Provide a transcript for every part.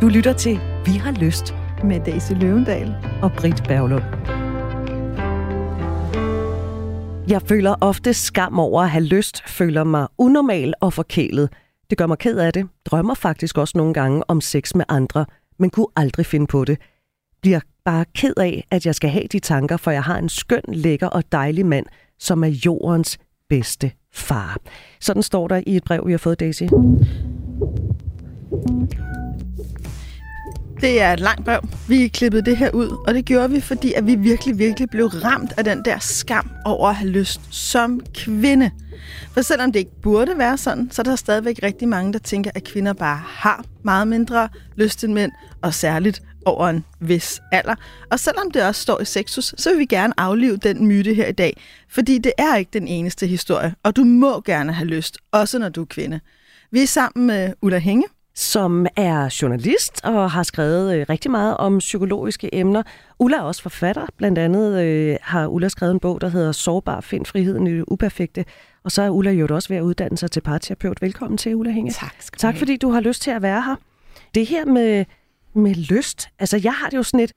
Du lytter til Vi har lyst med Daisy Løvendal og Brit Bavler. Jeg føler ofte skam over at have lyst, føler mig unormal og forkælet. Det gør mig ked af det, drømmer faktisk også nogle gange om sex med andre, men kunne aldrig finde på det. Bliver bare ked af, at jeg skal have de tanker, for jeg har en skøn, lækker og dejlig mand, som er jordens bedste far. Sådan står der i et brev, vi har fået, Daisy. Det er et langt brev. Vi klippede det her ud, og det gjorde vi, fordi at vi virkelig, virkelig blev ramt af den der skam over at have lyst som kvinde. For selvom det ikke burde være sådan, så er der stadigvæk rigtig mange, der tænker, at kvinder bare har meget mindre lyst end mænd, og særligt over en vis alder. Og selvom det også står i Sexus, så vil vi gerne aflive den myte her i dag, fordi det er ikke den eneste historie, og du må gerne have lyst, også når du er kvinde. Vi er sammen med Ulla Hænge, som er journalist og har skrevet rigtig meget om psykologiske emner. Ulla er også forfatter. Blandt andet har Ulla skrevet en bog, der hedder Sårbar find friheden i det uperfekte. Og så er Ulla jo også ved at uddanne sig til parterapeut. Velkommen til, Ulla Hænge. Tak fordi du har lyst til at være her. Det her med lyst, altså jeg har det jo sådan et,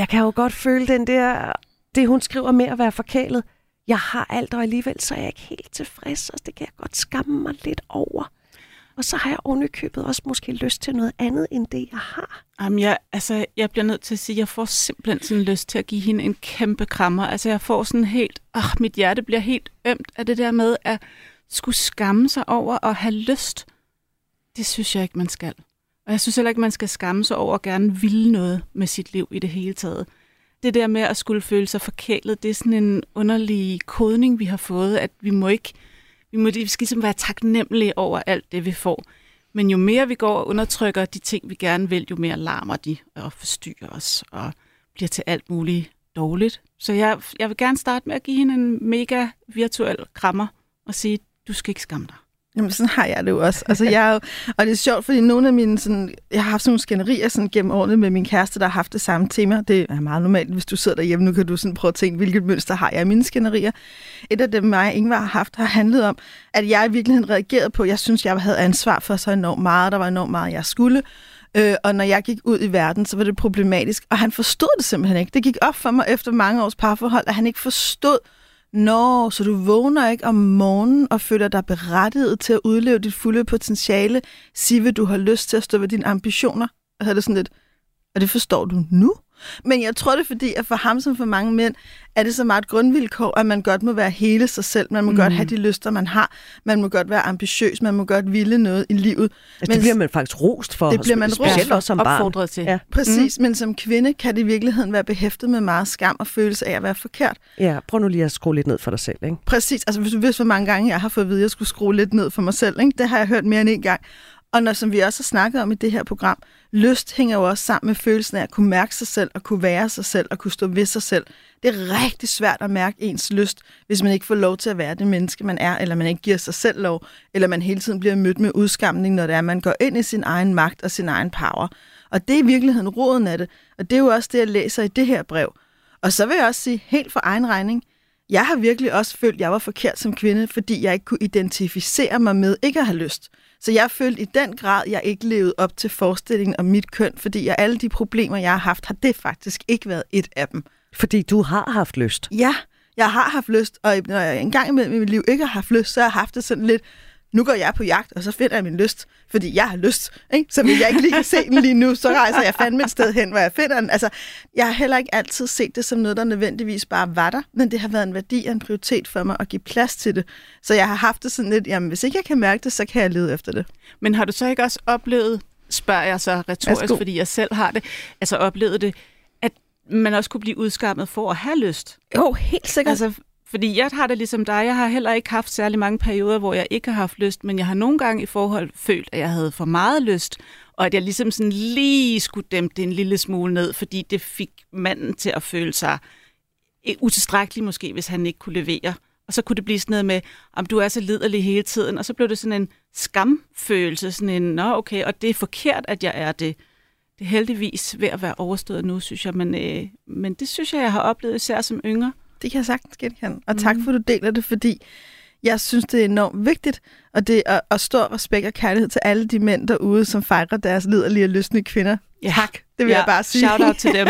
jeg kan jo godt føle den der, det hun skriver med at være forkælet. Jeg har alt, og alligevel så er jeg ikke helt tilfreds, og det kan jeg godt skamme mig lidt over. Og så har jeg ovenikøbet også måske lyst til noget andet, end det jeg har. Jamen, jeg bliver nødt til at sige, at jeg får simpelthen sådan lyst til at give hende en kæmpe krammer. Altså, jeg får sådan helt, mit hjerte bliver helt ømt af det der med at skulle skamme sig over og have lyst. Det synes jeg ikke, man skal. Og jeg synes heller ikke, man skal skamme sig over at gerne ville noget med sit liv i det hele taget. Det der med at skulle føle sig forkælet, det er sådan en underlig kodning, vi har fået, at vi skal ligesom være taknemmelige over alt det, vi får. Men jo mere vi går og undertrykker de ting, vi gerne vil, jo mere larmer de og forstyrrer os og bliver til alt muligt dårligt. Så jeg vil gerne starte med at give hende en mega virtuel krammer og sige, du skal ikke skamme dig. Jamen, sådan har jeg det jo også. Altså, og det er sjovt, fordi nogle af mine sådan, jeg har haft sådan nogle skænderier sådan gennem årene med min kæreste, der har haft det samme tema. Det er meget normalt, hvis du sidder derhjemme. Nu kan du sådan prøve at tænke, hvilket mønster har jeg i mine skænderier. Et af dem, mig og Ingvar har haft, har handlet om, at jeg i virkeligheden reagerede på, jeg synes, jeg havde ansvar for så enormt meget. Der var enormt meget, jeg skulle. Og når jeg gik ud i verden, så var det problematisk. Og han forstod det simpelthen ikke. Det gik op for mig efter mange års parforhold, at han ikke forstod, så du vågner ikke om morgenen og føler dig berettiget til at udleve dit fulde potentiale, sige, hvad du har lyst til at stå ved dine ambitioner. Og så er det sådan lidt, og det forstår du nu? Men jeg tror det, fordi at for ham som for mange mænd, er det så meget et grundvilkår, at man godt må være hele sig selv. Man må godt have de lyster, man har. Man må godt være ambitiøs. Man må godt ville noget i livet. Altså, det bliver man faktisk rost for. Det bliver man specielt også som barn. Opfordret til. Ja. Præcis, men som kvinde kan det i virkeligheden være behæftet med meget skam og følelse af at være forkert. Ja, prøv nu lige at skrue lidt ned for dig selv, ikke? Præcis, altså hvis du vidste, hvor mange gange jeg har fået at vide, at jeg skulle skrue lidt ned for mig selv, ikke? Det har jeg hørt mere end en gang. Og når, som vi også har snakket om i det her program, lyst hænger jo også sammen med følelsen af at kunne mærke sig selv, og kunne være sig selv, og kunne stå ved sig selv. Det er rigtig svært at mærke ens lyst, hvis man ikke får lov til at være det menneske, man er, eller man ikke giver sig selv lov, eller man hele tiden bliver mødt med udskamning, når det er, man går ind i sin egen magt og sin egen power. Og det er i virkeligheden roden af det, og det er jo også det, jeg læser i det her brev. Og så vil jeg også sige, helt for egen regning, jeg har virkelig også følt, at jeg var forkert som kvinde, fordi jeg ikke kunne identificere mig med ikke at have lyst. Så jeg følte i den grad, jeg ikke levede op til forestillingen om mit køn, fordi alle de problemer, jeg har haft, har det faktisk ikke været et af dem. Fordi du har haft lyst? Ja, jeg har haft lyst, og når jeg engang imellem i mit liv ikke har haft lyst, så har jeg haft det sådan lidt, nu går jeg på jagt, og så finder jeg min lyst, fordi jeg har lyst. Ikke? Så hvis jeg ikke lige kan se den lige nu, så rejser jeg fandme et sted hen, hvor jeg finder den. Altså, jeg har heller ikke altid set det som noget, der nødvendigvis bare var der, men det har været en værdi og en prioritet for mig at give plads til det. Så jeg har haft det sådan lidt, jamen hvis ikke jeg kan mærke det, så kan jeg lede efter det. Men har du så ikke også oplevet, spørger jeg så retorisk, fordi jeg selv har det, altså oplevet det, at man også kunne blive udskammet for at have lyst? Jo, helt sikkert. Altså, fordi jeg har det ligesom dig, jeg har heller ikke haft særlig mange perioder, hvor jeg ikke har haft lyst, men jeg har nogle gange i forhold følt, at jeg havde for meget lyst, og at jeg ligesom sådan lige skulle dæmpe det en lille smule ned, fordi det fik manden til at føle sig utilstrækkelig måske, hvis han ikke kunne levere. Og så kunne det blive sådan noget med, om du er så liderlig hele tiden, og så blev det sådan en skamfølelse, sådan en, og det er forkert, at jeg er det. Det er heldigvis ved at være overstået nu, synes jeg, men det synes jeg har oplevet især som yngre. Det kan jeg sagtens genkende. Og tak for, at du deler det, fordi Jeg synes, det er enormt vigtigt, og det er og stor respekt og kærlighed til alle de mænd derude, som fejrer deres liderlige og lystne kvinder. Yeah. Tak, det vil jeg bare sige. Shout-out til dem.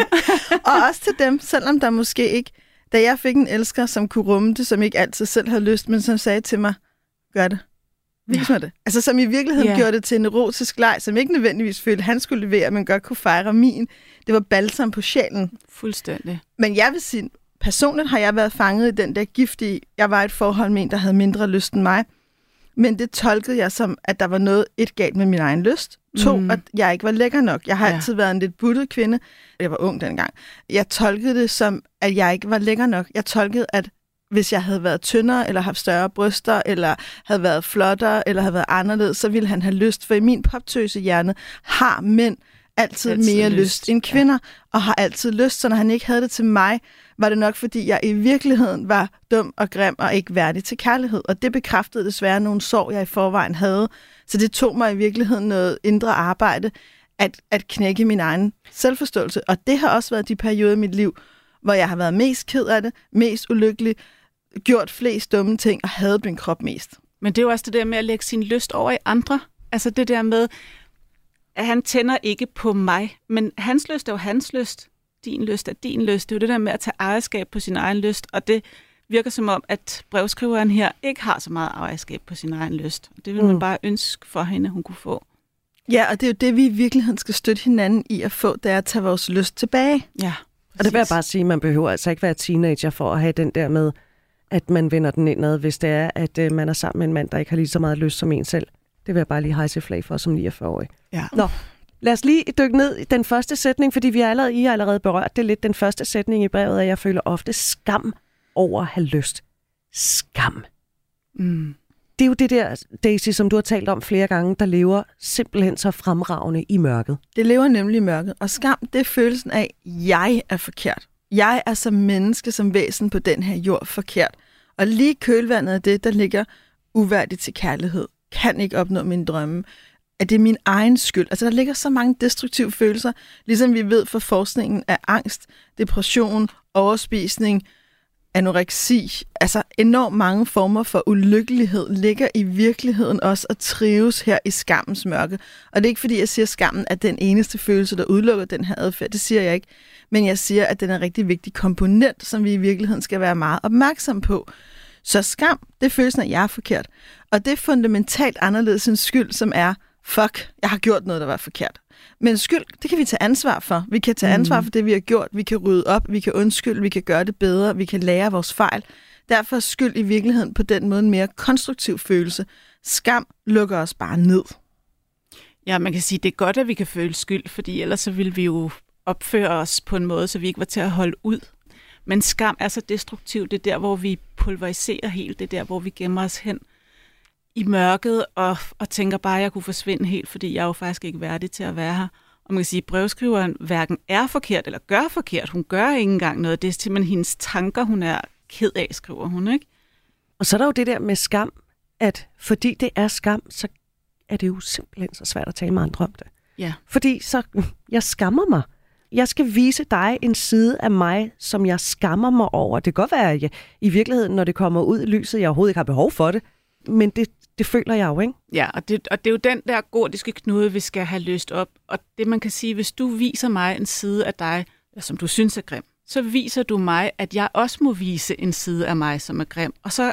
Og også til dem, selvom der måske ikke... Da jeg fik en elsker, som kunne rumme det, som ikke altid selv havde lyst, men som sagde til mig, gør det. Vis mig det. Altså, som i virkeligheden gjorde det til en erotisk leg, som ikke nødvendigvis følte, han skulle levere, men godt kunne fejre min. Det var balsam på sjælen. Fuldstændig. Men jeg vil sige... Personligt har jeg været fanget i den der giftige. Jeg var i et forhold med en, der havde mindre lyst end mig. Men det tolkede jeg som, at der var noget et galt med min egen lyst. To, at jeg ikke var lækker nok. Jeg har altid været en lidt buttet kvinde. Jeg var ung dengang. Jeg tolkede det som, at jeg ikke var lækker nok. Jeg tolkede, at hvis jeg havde været tyndere, eller haft større bryster, eller havde været flottere, eller havde været anderledes, så ville han have lyst. For i min poptøse hjerne har mænd altid mere lyst end kvinder, og har altid lyst. Så når han ikke havde det til mig, var det nok, fordi jeg i virkeligheden var dum og grim og ikke værdig til kærlighed. Og det bekræftede desværre nogle sår, jeg i forvejen havde. Så det tog mig i virkeligheden noget indre arbejde at knække min egen selvforståelse. Og det har også været de perioder i mit liv, hvor jeg har været mest ked af det, mest ulykkelig, gjort flest dumme ting og hadet min krop mest. Men det er jo også det der med at lægge sin lyst over i andre. Altså det der med, at han tænder ikke på mig, men hans lyst er jo hans lyst. Din lyst er din lyst. Det er jo det der med at tage ejerskab på sin egen lyst, og det virker som om, at brevskriveren her ikke har så meget ejerskab på sin egen lyst. Det vil man bare ønske for hende, hun kunne få. Ja, og det er jo det, vi i virkeligheden skal støtte hinanden i at få, det er at tage vores lyst tilbage. Ja, præcis. Og det vil jeg bare sige, at man behøver altså ikke være teenager for at have den der med, at man vender den indad, hvis det er, at man er sammen med en mand, der ikke har lige så meget lyst som en selv. Det vil jeg bare lige hejse flag for som 49-årig. Ja. Nå. Lad os lige dykke ned i den første sætning, fordi I har allerede berørt det lidt. Den første sætning i brevet er, at jeg føler ofte skam over at have lyst. Skam. Mm. Det er jo det der, Daisy, som du har talt om flere gange, der lever simpelthen så fremragende i mørket. Det lever nemlig i mørket. Og skam, det er følelsen af, at jeg er forkert. Jeg er som menneske, som væsen på den her jord forkert. Og lige kølvandet af det, der ligger uværdig til kærlighed. Kan ikke opnå mine drømme. At det er min egen skyld. Altså, der ligger så mange destruktive følelser, ligesom vi ved fra forskningen af angst, depression, overspisning, anoreksi. Altså, enormt mange former for ulykkelighed ligger i virkeligheden også og trives her i skammens mørke. Og det er ikke, fordi jeg siger, at skammen er den eneste følelse, der udelukker den her adfærd. Det siger jeg ikke. Men jeg siger, at den er en rigtig vigtig komponent, som vi i virkeligheden skal være meget opmærksom på. Så skam, det er følelsen af, at jeg er forkert. Og det er fundamentalt anderledes end skyld, som er, fuck, jeg har gjort noget, der var forkert. Men skyld, det kan vi tage ansvar for. Vi kan tage ansvar for det, vi har gjort. Vi kan rydde op, vi kan undskylde, vi kan gøre det bedre, vi kan lære vores fejl. Derfor er skyld i virkeligheden på den måde en mere konstruktiv følelse. Skam lukker os bare ned. Ja, man kan sige, det er godt, at vi kan føle skyld, fordi ellers så ville vi jo opføre os på en måde, så vi ikke var til at holde ud. Men skam er så destruktiv. Det er der, hvor vi pulveriserer helt. Det er der, hvor vi gemmer os hen i mørket og tænker bare, at jeg kunne forsvinde helt, fordi jeg er jo faktisk ikke værdig til at være her. Og man kan sige, at brevskriveren hverken er forkert eller gør forkert. Hun gør ikke engang noget. Det er simpelthen hendes tanker, hun er ked af, skriver hun, ikke? Og så er der jo det der med skam, at fordi det er skam, så er det jo simpelthen så svært at tale med andre om det. Ja. Fordi så, jeg skammer mig. Jeg skal vise dig en side af mig, som jeg skammer mig over. Det kan godt være, at jeg, i virkeligheden, når det kommer ud i lyset, jeg overhovedet ikke har behov for det, men det føler jeg jo, ikke? Ja, og det er jo den der gordiske knude, vi skal have løst op. Og det, man kan sige, hvis du viser mig en side af dig, som du synes er grim, så viser du mig, at jeg også må vise en side af mig, som er grim. Og så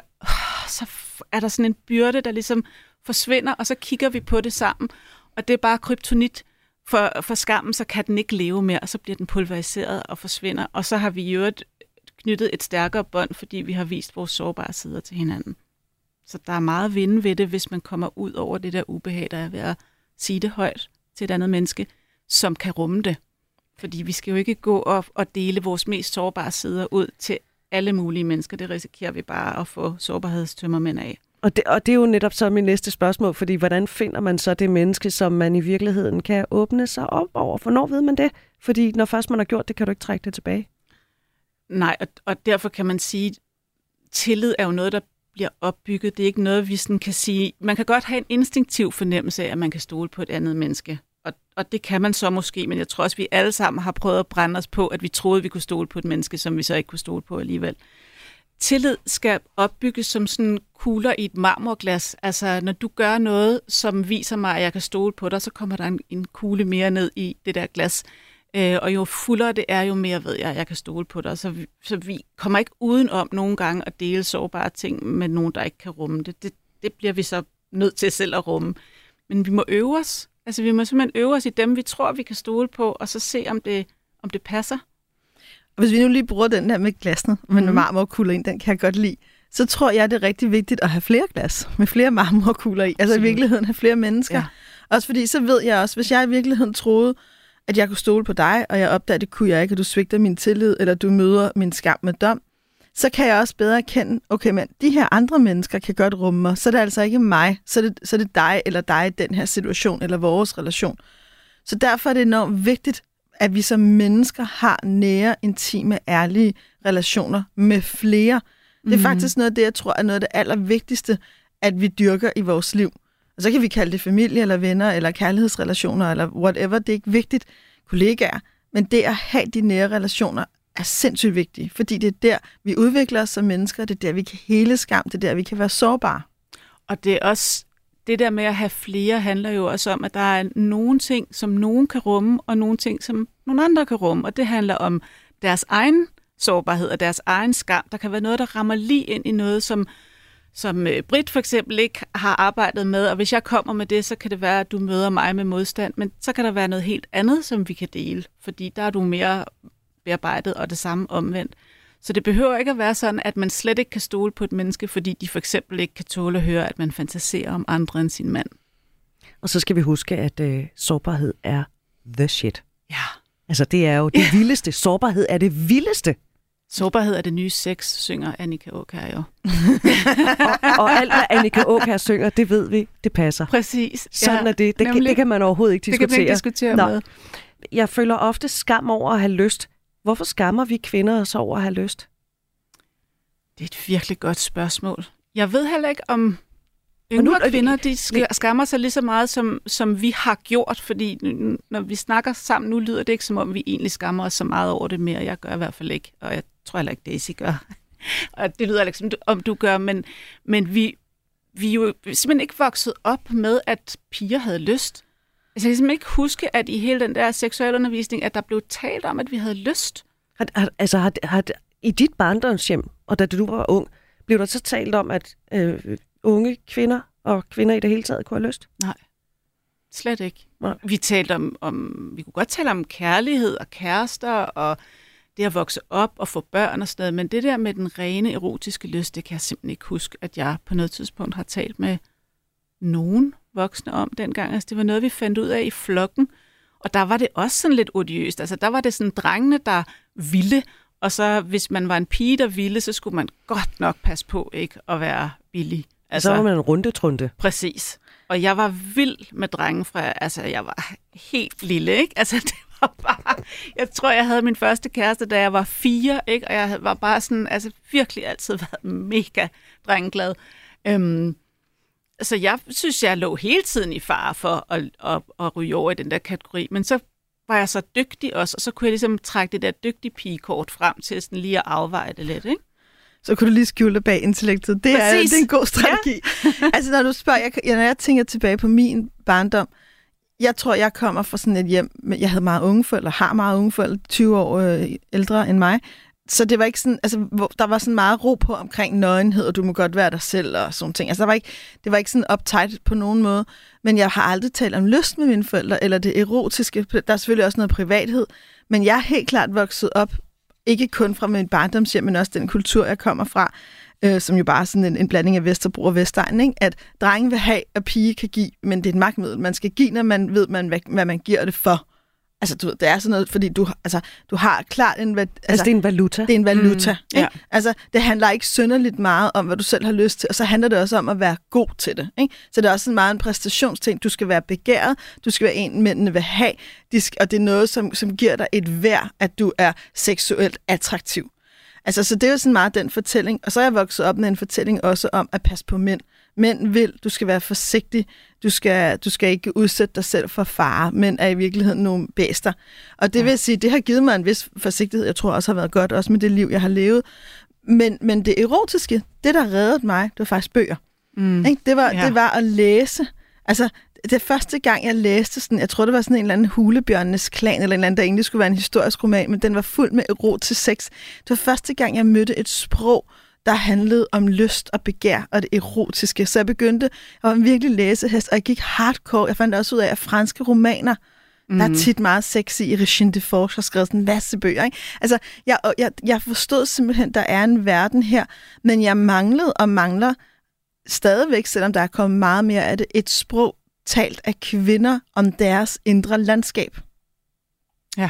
er der sådan en byrde, der ligesom forsvinder, og så kigger vi på det sammen. Og det er bare kryptonit. For skammen, så kan den ikke leve mere, og så bliver den pulveriseret og forsvinder. Og så har vi i øvrigt knyttet et stærkere bånd, fordi vi har vist vores sårbare sider til hinanden. Så der er meget at vinde ved det, hvis man kommer ud over det der ubehag, der er ved at sige det højt til et andet menneske, som kan rumme det. Fordi vi skal jo ikke gå og dele vores mest sårbare sider ud til alle mulige mennesker. Det risikerer vi bare at få sårbarhedstømmermænd af. Og det er jo netop så min næste spørgsmål, fordi hvordan finder man så det menneske, som man i virkeligheden kan åbne sig op over? Hvornår ved man det? Fordi når først man har gjort det, kan du ikke trække det tilbage. Nej, og derfor kan man sige, at tillid er jo noget, der bliver opbygget. Det er ikke noget, vi sådan kan sige. Man kan godt have en instinktiv fornemmelse af, at man kan stole på et andet menneske. Og det kan man så måske, men jeg tror også, vi alle sammen har prøvet at brænde os på, at vi troede, vi kunne stole på et menneske, som vi så ikke kunne stole på alligevel. tillid skal opbygges som sådan kugler i et marmorglas. Altså, når du gør noget, som viser mig, at jeg kan stole på dig, så kommer der en kugle mere ned i det der glas. Og jo fuldere det er, jo mere ved jeg, at jeg kan stole på dig. Så vi kommer ikke udenom nogle gange at dele sårbare ting med nogen, der ikke kan rumme det. Det bliver vi så nødt til selv at rumme. Men vi må øve os. Altså, vi må simpelthen øve os i dem, vi tror, vi kan stole på, og så se, om det passer. Og hvis vi nu lige bruger den der med glasene, men med marmorkugler ind, den kan jeg godt lide, så tror jeg, det er rigtig vigtigt at have flere glas med flere marmorkugler i. Altså i virkeligheden have flere mennesker. Ja. Også fordi, så ved jeg også, hvis jeg i virkeligheden troede, at jeg kunne stole på dig, og jeg opdager, det kunne jeg ikke, at du svigter min tillid, eller du møder min skam med dom, så kan jeg også bedre erkende, okay, men de her andre mennesker kan godt rumme mig, så er det altså ikke mig, så er det dig eller dig i den her situation, eller vores relation. Så derfor er det enormt vigtigt, at vi som mennesker har nære, intime, ærlige relationer med flere. Det er faktisk noget af det, jeg tror er noget af det allervigtigste, at vi dyrker i vores liv. Og så kan vi kalde det familie, eller venner, eller kærlighedsrelationer, eller whatever. Det er ikke vigtigt, kollegaer. Men det at have de nære relationer er sindssygt vigtigt, fordi det er der, vi udvikler os som mennesker, det er der, vi kan hele skam, det er der, vi kan være sårbare. Og det er også det der med at have flere handler jo også om, at der er nogle ting, som nogen kan rumme, og nogle ting, som nogle andre kan rumme. Og det handler om deres egen sårbarhed og deres egen skam. Der kan være noget, der rammer lige ind i noget, som Brit for eksempel ikke har arbejdet med. Og hvis jeg kommer med det, så kan det være, at du møder mig med modstand. Men så kan der være noget helt andet, som vi kan dele, fordi der er du mere bearbejdet og det samme omvendt. Så det behøver ikke at være sådan, at man slet ikke kan stole på et menneske, fordi de for eksempel ikke kan tåle at høre, at man fantaserer om andre end sin mand. Og så skal vi huske, at sårbarhed er the shit. Ja. Altså det er jo det vildeste. Sårbarhed er det vildeste. Sårbarhed er det nye sex, synger Anika Åkerberg jo. og alt, hvad Anika Åkerberg synger, det ved vi, det passer. Præcis. Sådan er det. Det kan man overhovedet ikke diskutere. Det kan man ikke diskutere med. Jeg føler ofte skam over at have lyst. Hvorfor skammer vi kvinder os over at have lyst? Det er et virkelig godt spørgsmål. Jeg ved heller ikke, om yngre kvinder de skammer sig lige så meget, som vi har gjort. Fordi når vi snakker sammen nu, lyder det ikke, som om vi egentlig skammer os så meget over det mere. Jeg gør i hvert fald ikke, og jeg tror heller ikke, Daisy gør. Og det lyder ikke, som om du gør, men vi er jo simpelthen ikke vokset op med, at piger havde lyst. Altså, jeg kan simpelthen ikke huske, at i hele den der seksuelle undervisning, at der blev talt om, at vi havde lyst. I dit barndomshjem, og da du var ung, blev der så talt om, at unge kvinder og kvinder i det hele taget kunne have lyst? Nej, slet ikke. Nej. Vi talte om, vi kunne godt tale om kærlighed og kærester og det at vokse op og få børn og sådan noget, men det der med den rene erotiske lyst, det kan jeg simpelthen ikke huske, at jeg på noget tidspunkt har talt med nogen voksne om dengang. Altså, det var noget, vi fandt ud af i flokken, og der var det også sådan lidt odiøst. Altså, der var det sådan drengene, der ville, og så hvis man var en pige, der ville, så skulle man godt nok passe på ikke at være billig. Altså, så var man en rundetrunde. Præcis. Og jeg var vild med drenge fra, altså jeg var helt lille, ikke? Altså det var bare, jeg tror, jeg havde min første kæreste, da jeg var 4, ikke? Og jeg var bare sådan, altså virkelig altid været mega drengeglad. Så jeg synes, jeg lå hele tiden i fare for at ryge over i den der kategori. Men så var jeg så dygtig også, og så kunne jeg ligesom trække det der dygtige pigekort frem til sådan lige at afveje det lidt, ikke? Så kunne du lige skjule det bag intellektet. Det er en god strategi. Ja. Altså når du spørger, når jeg tænker tilbage på min barndom, jeg tror, jeg kommer fra sådan et hjem, men jeg havde meget unge forældre, har meget unge forældre, 20 år ældre end mig. Så det var ikke sådan, altså der var sådan meget ro på omkring nøgenhed, og du må godt være dig selv og sådan ting. Altså det var ikke sådan uptight på nogen måde, men jeg har aldrig talt om lyst med mine forældre, eller det erotiske. Der er selvfølgelig også noget privathed, men jeg er helt klart vokset op, ikke kun fra min barndomshjem, men også den kultur, jeg kommer fra, som jo bare er sådan en blanding af Vesterbro og Vestegn, ikke? At drenge vil have, og pige kan give, men det er et magtmiddel, man skal give, når man ved, hvad man giver det for. Altså, du ved, det er sådan noget, fordi du har klart en... Altså, det er en valuta. Det er en valuta, ikke? Ja. Altså, det handler ikke synderligt meget om, hvad du selv har lyst til, og så handler det også om at være god til det, ikke? Så det er også meget en præstationsting. Du skal være begæret, du skal være en, mændene vil have, og det er noget, som giver dig et værd, at du er seksuelt attraktiv. Altså, så det er jo sådan meget den fortælling, og så er jeg vokset op med en fortælling også om at passe på mænd. Mænd vil, du skal være forsigtig, du skal ikke udsætte dig selv for fare, men er i virkeligheden nogle bæster. Og det vil sige, det har givet mig en vis forsigtighed, jeg tror også har været godt, også med det liv, jeg har levet. Men det erotiske, det der reddede mig, det var faktisk bøger. Mm. Det var at læse. Altså, det første gang, jeg læste sådan, jeg tror, det var sådan en eller anden Hulebjørnenes Klan, eller en eller anden, der egentlig skulle være en historisk roman, men den var fuld med erotisk sex. Det var første gang, jeg mødte et sprog, der handlede om lyst og begær og det erotiske. Så jeg begyndte at virkelig læsehest, og jeg gik hardcore. Jeg fandt også ud af, at franske romaner, der er tit meget sexy i Régine Deforges, har skrevet sådan en masse bøger. Ikke? Altså, jeg forstod simpelthen, der er en verden her, men jeg manglede og mangler stadigvæk, selvom der er kommet meget mere af det, et sprog talt af kvinder om deres indre landskab. Ja.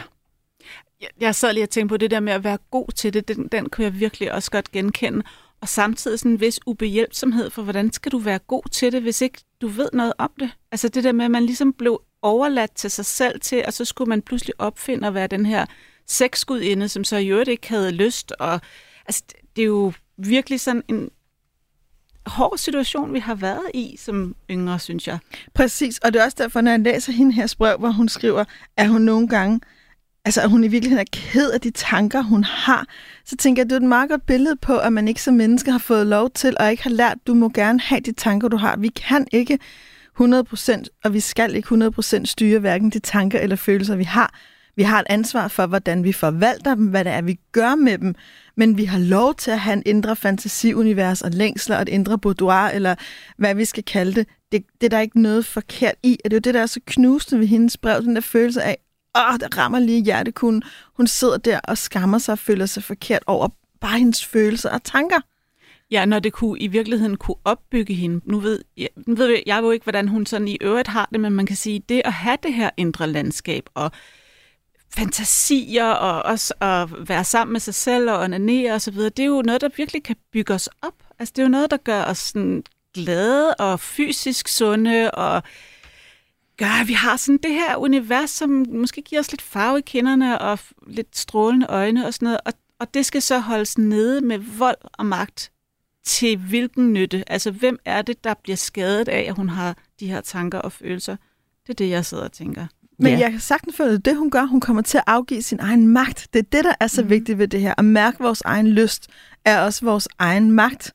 Jeg sad lige og tænkte på det der med at være god til det. Den kunne jeg virkelig også godt genkende. Og samtidig sådan en vis ubehjælpsomhed for, hvordan skal du være god til det, hvis ikke du ved noget om det? Altså det der med, at man ligesom blev overladt til sig selv til, og så skulle man pludselig opfinde at være den her sexgudinde, som så i øvrigt ikke havde lyst. Og, altså, det er jo virkelig sådan en hård situation, vi har været i som yngre, synes jeg. Præcis, og det er også derfor, når jeg læser hende her brev, hvor hun skriver, at hun nogle gange, altså at hun i virkeligheden er ked af de tanker, hun har, så tænker jeg, at det er et meget godt billede på, at man ikke som menneske har fået lov til, og ikke har lært, du må gerne have de tanker, du har. Vi kan ikke 100%, og vi skal ikke 100% styre hverken de tanker eller følelser, vi har. Vi har et ansvar for, hvordan vi forvalter dem, hvad det er, vi gør med dem, men vi har lov til at have en indre fantasiunivers og længsler og et indre boudoir, eller hvad vi skal kalde det. Det er der ikke noget forkert i, og det er jo det, der er så knusende ved hendes brev, den der følelse af, der rammer lige hjertekuglen. Hun sidder der og skammer sig og føler sig forkert over bare hendes følelser og tanker. Ja, når det kunne, i virkeligheden kunne opbygge hende. Nu ved jeg jo ikke, hvordan hun sådan i øvrigt har det, men man kan sige, det at have det her indre landskab og fantasier og også at være sammen med sig selv og onanere og så videre, det er jo noget, der virkelig kan bygge os op. Altså det er jo noget, der gør os sådan glade og fysisk sunde og gør, vi har sådan det her univers, som måske giver os lidt farve i kinderne og lidt strålende øjne og sådan noget, og det skal så holdes nede med vold og magt. Til hvilken nytte? Altså, hvem er det, der bliver skadet af, at hun har de her tanker og følelser? Det er det, jeg sidder og tænker. Men jeg kan sagtens føle, at det, hun gør, hun kommer til at afgive sin egen magt. Det er det, der er så vigtigt ved det her. At mærke vores egen lyst er også vores egen magt.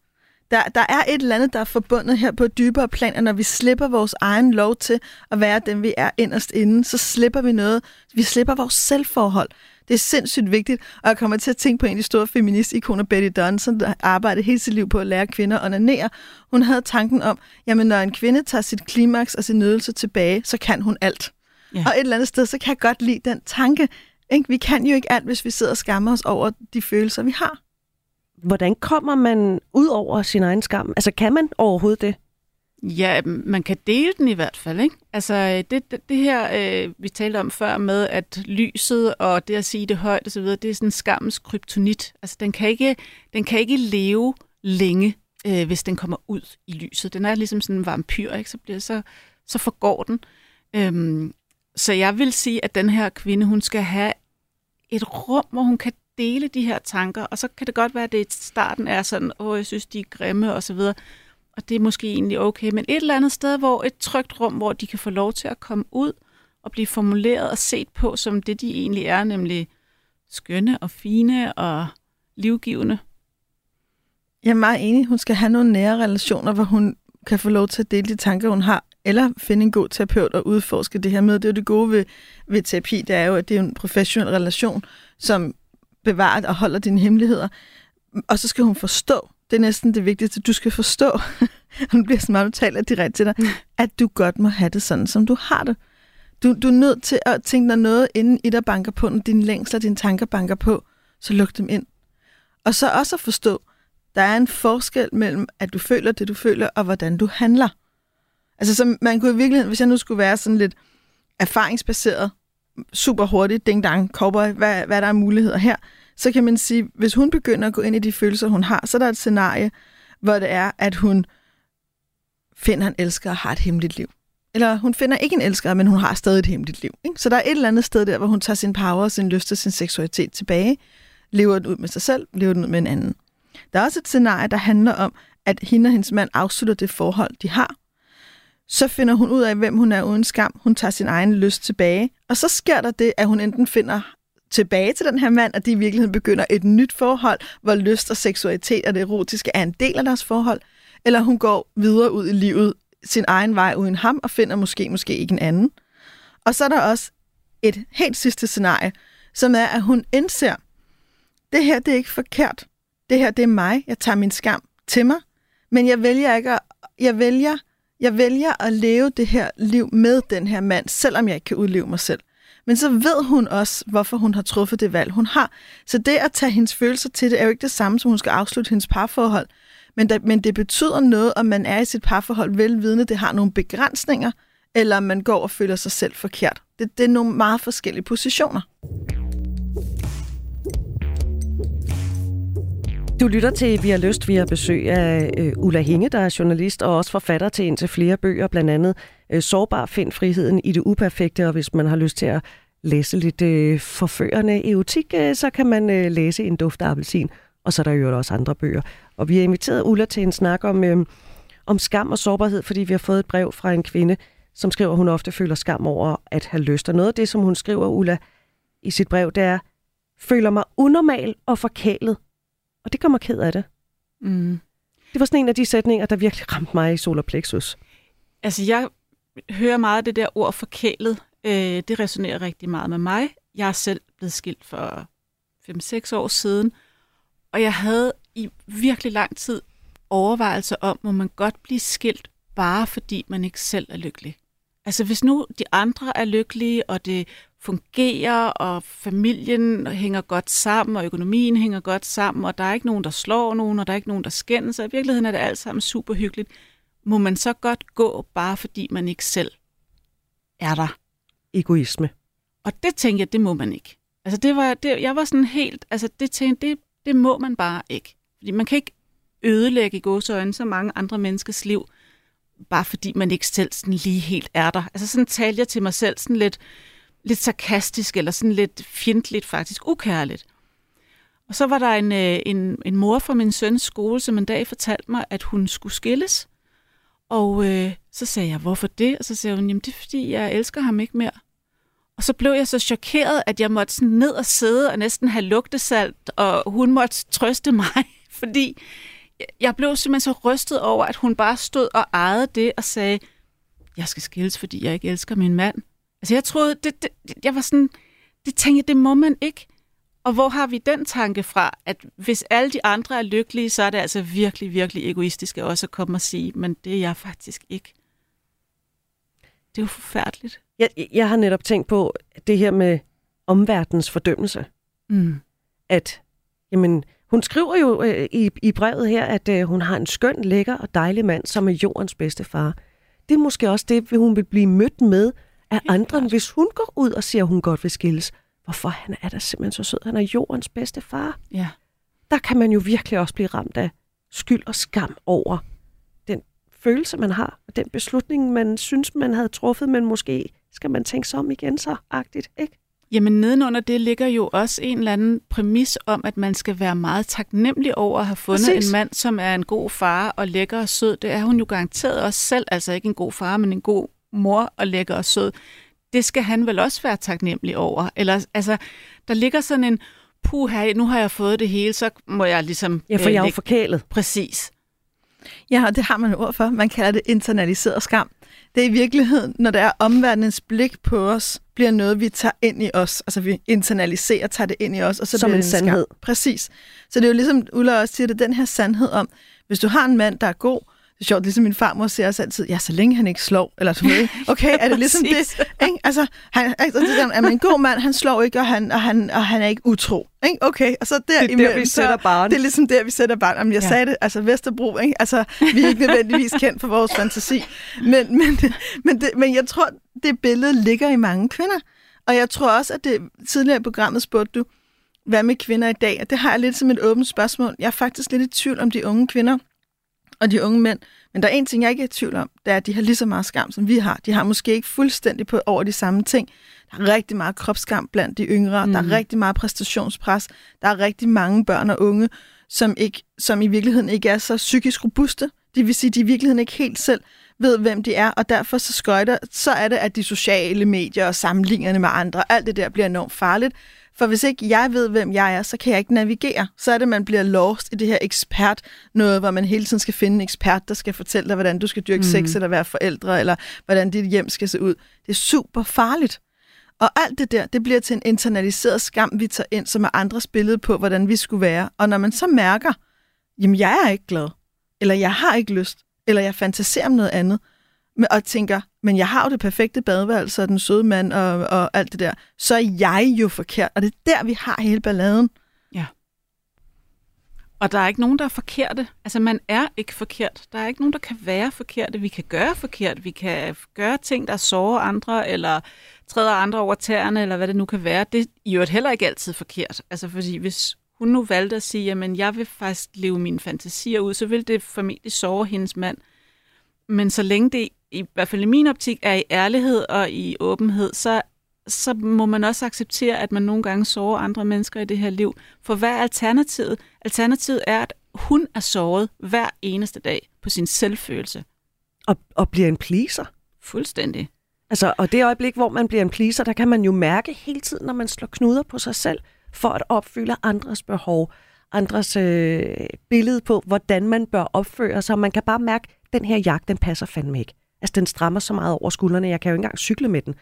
Der er et eller andet, der er forbundet her på et dybere plan, og når vi slipper vores egen lov til at være dem, vi er inderst inde, så slipper vi noget. Vi slipper vores selvforhold. Det er sindssygt vigtigt, og jeg kommer til at tænke på en af de store feministikoner, Betty Dodson, der arbejdede hele sit liv på at lære kvinder at onanere. Hun havde tanken om, jamen når en kvinde tager sit klimaks og sin nydelse tilbage, så kan hun alt. Yeah. Og et eller andet sted, så kan jeg godt lide den tanke. Ikke? Vi kan jo ikke alt, hvis vi sidder og skammer os over de følelser, vi har. Hvordan kommer man ud over sin egen skam? Altså kan man overhovedet det? Ja, man kan dele den i hvert fald, ikke? Altså det her, vi talte om før med, at lyset og det at sige det højt og så videre, det er sådan skammens kryptonit. Altså den kan ikke leve længe, hvis den kommer ud i lyset. Den er ligesom sådan en vampyr, ikke? Så forgår den. Så jeg vil sige, at den her kvinde, hun skal have et rum, hvor hun kan dele de her tanker, og så kan det godt være, at det i starten er sådan, jeg synes, de er grimme og så videre. Og det er måske egentlig okay, men et eller andet sted, hvor et trygt rum, hvor de kan få lov til at komme ud og blive formuleret og set på som det, de egentlig er, nemlig skønne og fine og livgivende. Jeg er meget enig. Hun skal have nogle nære relationer, hvor hun kan få lov til at dele de tanker, hun har, eller finde en god terapeut og udforske det her med. Det er jo det gode ved terapi, det er jo, at det er en professionel relation, som bevarer og holder dine hemmeligheder. Og så skal hun forstå, det er næsten det vigtigste, du skal forstå, hun bliver så meget talt direkte til dig, at du godt må have det sådan, som du har det. Du er nødt til at tænke, når noget inden i dig banker på, når dine længsler, dine tanker banker på, så luk dem ind. Og så også at forstå, der er en forskel mellem, at du føler det, du føler, og hvordan du handler. Altså, så man kunne i virkeligheden, hvis jeg nu skulle være sådan lidt erfaringsbaseret, super hurtigt, ding-dang, cowboy, hvad der er muligheder her, så kan man sige, hvis hun begynder at gå ind i de følelser, hun har, så er der et scenarie, hvor det er, at hun finder en elsker og har et hemmeligt liv. Eller hun finder ikke en elsker, men hun har stadig et hemmeligt liv. Ikke? Så der er et eller andet sted der, hvor hun tager sin power, sin lyst og sin seksualitet tilbage, lever den ud med sig selv, lever den ud med en anden. Der er også et scenarie, der handler om, at hende og hendes mand afslutter det forhold, de har. Så finder hun ud af, hvem hun er uden skam. Hun tager sin egen lyst tilbage. Og så sker der det, at hun enten finder tilbage til den her mand, og de i virkeligheden begynder et nyt forhold, hvor lyst og seksualitet og det erotiske er en del af deres forhold, eller hun går videre ud i livet sin egen vej uden ham og finder måske ikke en anden. Og så er der også et helt sidste scenarie, som er, at hun indser, det her det er ikke forkert. Det her det er mig. Jeg tager min skam til mig, men jeg vælger at leve det her liv med den her mand, selvom jeg ikke kan udleve mig selv. Men så ved hun også, hvorfor hun har truffet det valg, hun har. Så det at tage hendes følelser til, det er jo ikke det samme, som hun skal afslutte hendes parforhold. Men det betyder noget, om man er i sit parforhold velvidende, det har nogle begrænsninger, eller om man går og føler sig selv forkert. Det er nogle meget forskellige positioner. Du lytter til Vi har lyst. Vi har besøg af Ulla Hænge, der er journalist og også forfatter til indtil flere bøger, blandt andet Sårbar find friheden i det uperfekte, og hvis man har lyst til at læse lidt forførende erotik, så kan man læse En duft af appelsin, og så er der jo også andre bøger. Og vi har inviteret Ulla til en snak om skam og sårbarhed, fordi vi har fået et brev fra en kvinde, som skriver, at hun ofte føler skam over at have lyst. Og noget af det, som hun skriver, Ulla, i sit brev, det er, føler mig unormal og forkælet. Og det gør mig ked af det. Mm. Det var sådan en af de sætninger, der virkelig ramte mig i solar plexus. Altså, jeg hører meget det der ord forkælet. Det resonerer rigtig meget med mig. Jeg er selv blevet skilt for 5-6 år siden, og jeg havde i virkelig lang tid overvejelser om, må man godt blive skilt, bare fordi man ikke selv er lykkelig. Altså, hvis nu de andre er lykkelige, og det fungerer, og familien hænger godt sammen, og økonomien hænger godt sammen, og der er ikke nogen, der slår nogen, og der er ikke nogen, der skændes, og i virkeligheden er det alt sammen super hyggeligt. Må man så godt gå, bare fordi man ikke selv er der? Egoisme. Og det tænkte jeg, det må man ikke. Altså, det må man bare ikke. Fordi man kan ikke ødelægge i gåseøjne så mange andre menneskers liv, bare fordi man ikke selv sådan lige helt er der. Altså sådan talte jeg til mig selv sådan lidt sarkastisk, eller sådan lidt fjendtligt faktisk, ukærligt. Og så var der en mor fra min søns skole, som en dag fortalte mig, at hun skulle skilles. Og så sagde jeg, hvorfor det? Og så sagde hun, jamen det er fordi, jeg elsker ham ikke mere. Og så blev jeg så chokeret, at jeg måtte sådan ned og sidde og næsten have lugtesalt, og hun måtte trøste mig, fordi jeg blev simpelthen så rystet over, at hun bare stod og ejede det og sagde, jeg skal skilles, fordi jeg ikke elsker min mand. Altså jeg troede, jeg var sådan, det tænkte jeg, det må man ikke. Og hvor har vi den tanke fra, at hvis alle de andre er lykkelige, så er det altså virkelig, virkelig egoistisk også at komme og sige, men det er jeg faktisk ikke. Det er jo forfærdeligt. Jeg har netop tænkt på det her med omverdens fordømmelse. Mm. At, jamen, hun skriver jo i brevet her, at hun har en skøn, lækker og dejlig mand, som er jordens bedste far. Det er måske også det, hun vil blive mødt med af andre, hvis hun går ud og siger, at hun godt vil skilles. Hvorfor? Han er da simpelthen så sød. Han er jordens bedste far. Ja. Der kan man jo virkelig også blive ramt af skyld og skam over den følelse, man har, og den beslutning, man synes, man havde truffet, men måske skal man tænke sig om igen så-agtigt, ikke? Jamen nedenunder det ligger jo også en eller anden præmis om, at man skal være meget taknemmelig over at have fundet en mand, som er en god far og lækker og sød. Det er hun jo garanteret også selv, altså ikke en god far, men en god mor og lækker og sød. Det skal han vel også være taknemmelig over. Eller, altså, der ligger sådan en, puha, nu har jeg fået det hele, så må jeg ligesom... Ja, for jeg er jo forkælet. Præcis. Ja, og det har man et ord for. Man kalder det internaliseret skam. Det er i virkeligheden, når der er omverdenens blik på os, bliver noget, vi tager ind i os. Altså, vi internaliserer, tager det ind i os, og så som bliver det en sandhed. Skam. Præcis. Så det er jo ligesom, Ulla også siger det, den her sandhed om, hvis du har en mand, der er god, det er sjovt, ligesom min farmor siger også altid, ja, så længe han ikke slår, eller sådan noget. Okay, er det ligesom det? Ikke? Altså, han er en god mand, han slår ikke, og han er ikke utro. Ikke? Okay, og så derimellem, det er der, vi sætter barnet. Det er ligesom der, vi sætter barnet. Jamen, jeg sagde det, altså Vesterbro, ikke? Altså, vi er ikke nødvendigvis kendt for vores fantasi. Men jeg tror, det billede ligger i mange kvinder. Og jeg tror også, at det tidligere i programmet spurgte du, hvad med kvinder i dag? Og det har jeg lidt som et åbent spørgsmål. Jeg er faktisk lidt i tvivl om de unge kvinder og de unge mænd. Men der er en ting, jeg ikke er i tvivl om, det er, at de har lige så meget skam, som vi har. De har måske ikke fuldstændig på over de samme ting. Der er rigtig meget kropsskam blandt de yngre. Mm. Der er rigtig meget præstationspres. Der er rigtig mange børn og unge, som i virkeligheden ikke er så psykisk robuste. Det vil sige, at de i virkeligheden ikke helt selv ved, hvem de er, og derfor så er det, at de sociale medier og sammenligningerne med andre, alt det der bliver enormt farligt, For hvis ikke jeg ved, hvem jeg er, så kan jeg ikke navigere. Så er det, man bliver lost i det her ekspert noget, hvor man hele tiden skal finde en ekspert, der skal fortælle dig, hvordan du skal dyrke sex, eller være forældre, eller hvordan dit hjem skal se ud. Det er super farligt. Og alt det der, det bliver til en internaliseret skam, vi tager ind, som er andres billede på, hvordan vi skulle være. Og når man så mærker, jamen jeg er ikke glad, eller jeg har ikke lyst, eller jeg fantaserer om noget andet, og tænker, men jeg har jo det perfekte badeværelse, og den søde mand, og alt det der, så er jeg jo forkert. Og det er der, vi har hele balladen. Ja. Og der er ikke nogen, der er forkerte. Altså, man er ikke forkert. Der er ikke nogen, der kan være forkerte. Vi kan gøre forkert. Vi kan gøre ting, der sårer andre, eller træder andre over tæerne, eller hvad det nu kan være. Det er i øvrigt heller ikke altid forkert. Altså, fordi hvis hun nu valgte at sige, jamen, jeg vil faktisk leve mine fantasier ud, så vil det formentlig såre hendes mand. Men så længe det i hvert fald i min optik er i ærlighed og i åbenhed, så må man også acceptere, at man nogle gange sårer andre mennesker i det her liv. For hvad er alternativet? Alternativet er, at hun er såret hver eneste dag på sin selvfølelse. Og bliver en pleaser? Fuldstændig. Altså, og det øjeblik, hvor man bliver en pleaser, der kan man jo mærke hele tiden, når man slår knuder på sig selv, for at opfylde andres behov, andres billede på, hvordan man bør opføre sig. Man kan bare mærke, den her jakke, den passer fandme ikke. Altså, den strammer så meget over skuldrene, jeg kan jo ikke engang cykle med den.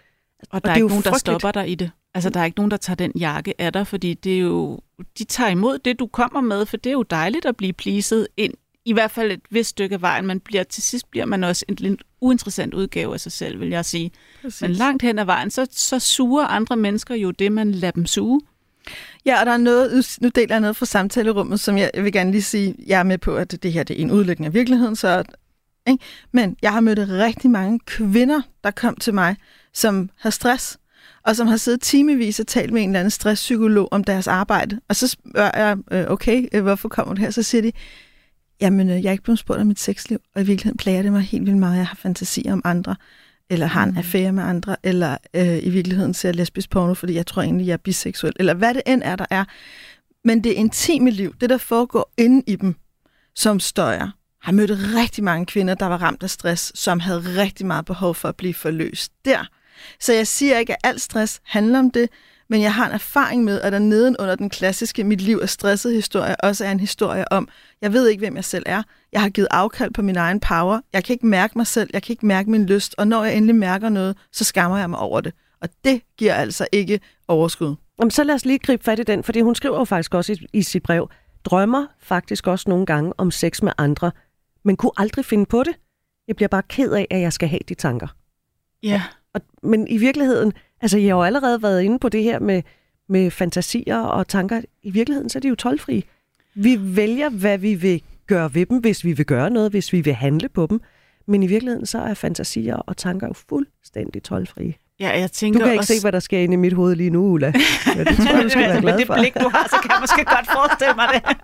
Og der er ikke nogen, der stopper dig i det. Altså, der er ikke nogen, der tager den jakke af dig, fordi det er jo, de tager imod det, du kommer med, for det er jo dejligt at blive pleaset ind. I hvert fald et vist stykke af vejen. Til sidst bliver man også en lidt uinteressant udgave af sig selv, vil jeg sige. Præcis. Men langt hen ad vejen, så suger andre mennesker jo det, man lader dem suge. Ja, og der er noget, nu deler jeg noget fra samtalerummet, som jeg vil gerne lige sige, jeg er med på, at det her det er en udlægning af virkeligheden, så ikke? Men jeg har mødt rigtig mange kvinder, der kom til mig, som har stress, og som har siddet timevis og talt med en eller anden stresspsykolog om deres arbejde. Og så spørger jeg, okay, hvorfor kommer du her? Så siger de, jamen jeg er ikke blevet spurgt om mit sexliv, og i virkeligheden plager det mig helt vildt meget. Jeg har fantasier om andre, eller har en affære med andre, eller i virkeligheden ser lesbisk porno, fordi jeg tror egentlig, jeg er biseksuel, eller hvad det end er, der er. Men det intime liv, det der foregår inde i dem, som støjer. Har mødt rigtig mange kvinder, der var ramt af stress, som havde rigtig meget behov for at blive forløst der. Så jeg siger ikke, at al stress handler om det, men jeg har en erfaring med, at der nedenunder den klassiske mit liv er stresset historie, også er en historie om, jeg ved ikke, hvem jeg selv er. Jeg har givet afkald på min egen power. Jeg kan ikke mærke mig selv. Jeg kan ikke mærke min lyst. Og når jeg endelig mærker noget, så skammer jeg mig over det. Og det giver altså ikke overskud. Jamen, så lad os lige gribe fat i den, fordi hun skriver jo faktisk også i sit brev, drømmer faktisk også nogle gange om sex med andre, men kunne aldrig finde på det. Jeg bliver bare ked af, at jeg skal have de tanker. Ja. Men i virkeligheden, altså jeg har jo allerede været inde på det her med fantasier og tanker. I virkeligheden, så er de jo toldfrie. Vi vælger, hvad vi vil gøre ved dem, hvis vi vil gøre noget, hvis vi vil handle på dem. Men i virkeligheden, så er fantasier og tanker jo fuldstændig toldfrie. Ja, jeg tænker du kan ikke også se, hvad der sker inde i mit hoved lige nu, Ulla. Ja, det tror jeg, du skal være glad for. Med det blik, du har, så kan jeg måske godt forestille mig det.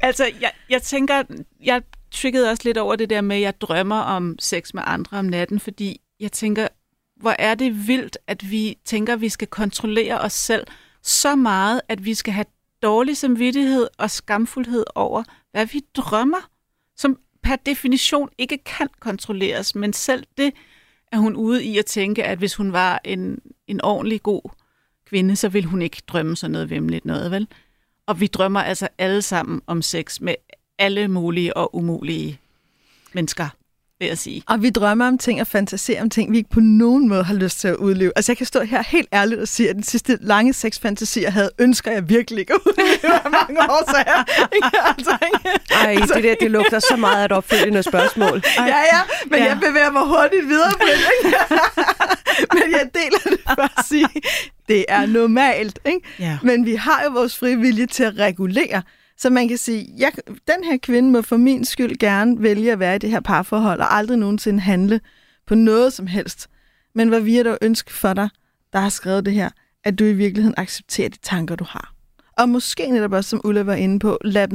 Altså, jeg tænker, jeg triggede også lidt over det der med, at jeg drømmer om sex med andre om natten, fordi jeg tænker, hvor er det vildt, at vi tænker, at vi skal kontrollere os selv så meget, at vi skal have dårlig samvittighed og skamfuldhed over, hvad vi drømmer, som per definition ikke kan kontrolleres, men selv det er hun ude i at tænke, at hvis hun var en ordentlig god kvinde, så ville hun ikke drømme sådan noget væmmeligt noget, vel? Og vi drømmer altså alle sammen om sex med alle mulige og umulige mennesker, vil jeg sige. Og vi drømmer om ting og fantaserer om ting, vi ikke på nogen måde har lyst til at udleve. Altså jeg kan stå her helt ærligt og sige, at den sidste lange sexfantasi, jeg havde, ønsker jeg virkelig ikke at udleve af mange årsager. Altså, ej, altså, det der, det lugter så meget af et opfølgende spørgsmål. Ej. Ja, men jeg bevæger mig hurtigt videre på det. Men jeg deler det for at sige, det er normalt, ikke? Ja. Men vi har jo vores frie vilje til at regulere. Så man kan sige, den her kvinde må for min skyld gerne vælge at være i det her parforhold, og aldrig nogensinde handle på noget som helst. Men hvad vi er der ønske for dig, der har skrevet det her, at du i virkeligheden accepterer de tanker, du har. Og måske netop også, som Ulla var inde på, lad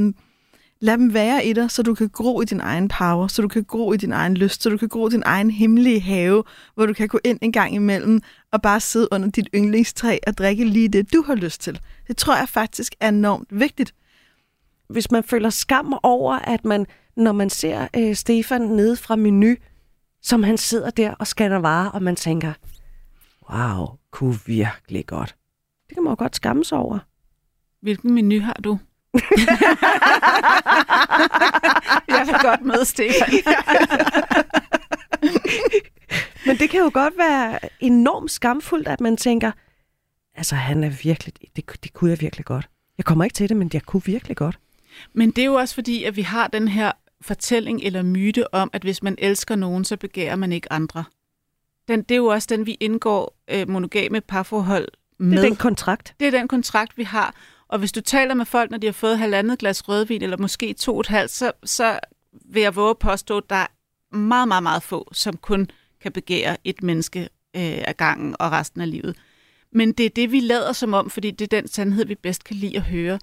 dem være i dig, så du kan gro i din egen power, så du kan gro i din egen lyst, så du kan gro i din egen hemmelige have, hvor du kan gå ind en gang imellem og bare sidde under dit yndlingstræ og drikke lige det, du har lyst til. Det tror jeg faktisk er enormt vigtigt. Hvis man føler skam over, at man, når man ser Stefan nede fra Menu, som han sidder der og scanner varer, og man tænker, wow, kunne virkelig godt Det kan man jo godt skamme sig over. Hvilken menu har du? Jeg vil godt møde Stefan. Men det kan jo godt være enormt skamfuldt, at man tænker, altså han er virkelig, det kunne jeg virkelig godt. Jeg kommer ikke til det, men jeg kunne virkelig godt. Men det er jo også fordi, at vi har den her fortælling eller myte om, at hvis man elsker nogen, så begærer man ikke andre. Det er jo også den, vi indgår monogame parforhold med. Det er den kontrakt. Det er den kontrakt, vi har. Og hvis du taler med folk, når de har fået 1,5 glas rødvin, eller måske 2,5, så vil jeg våge at påstå, at der er meget, meget, meget få, som kun kan begære et menneske af gangen og resten af livet. Men det er det, vi lader som om, fordi det er den sandhed, vi bedst kan lide at høre.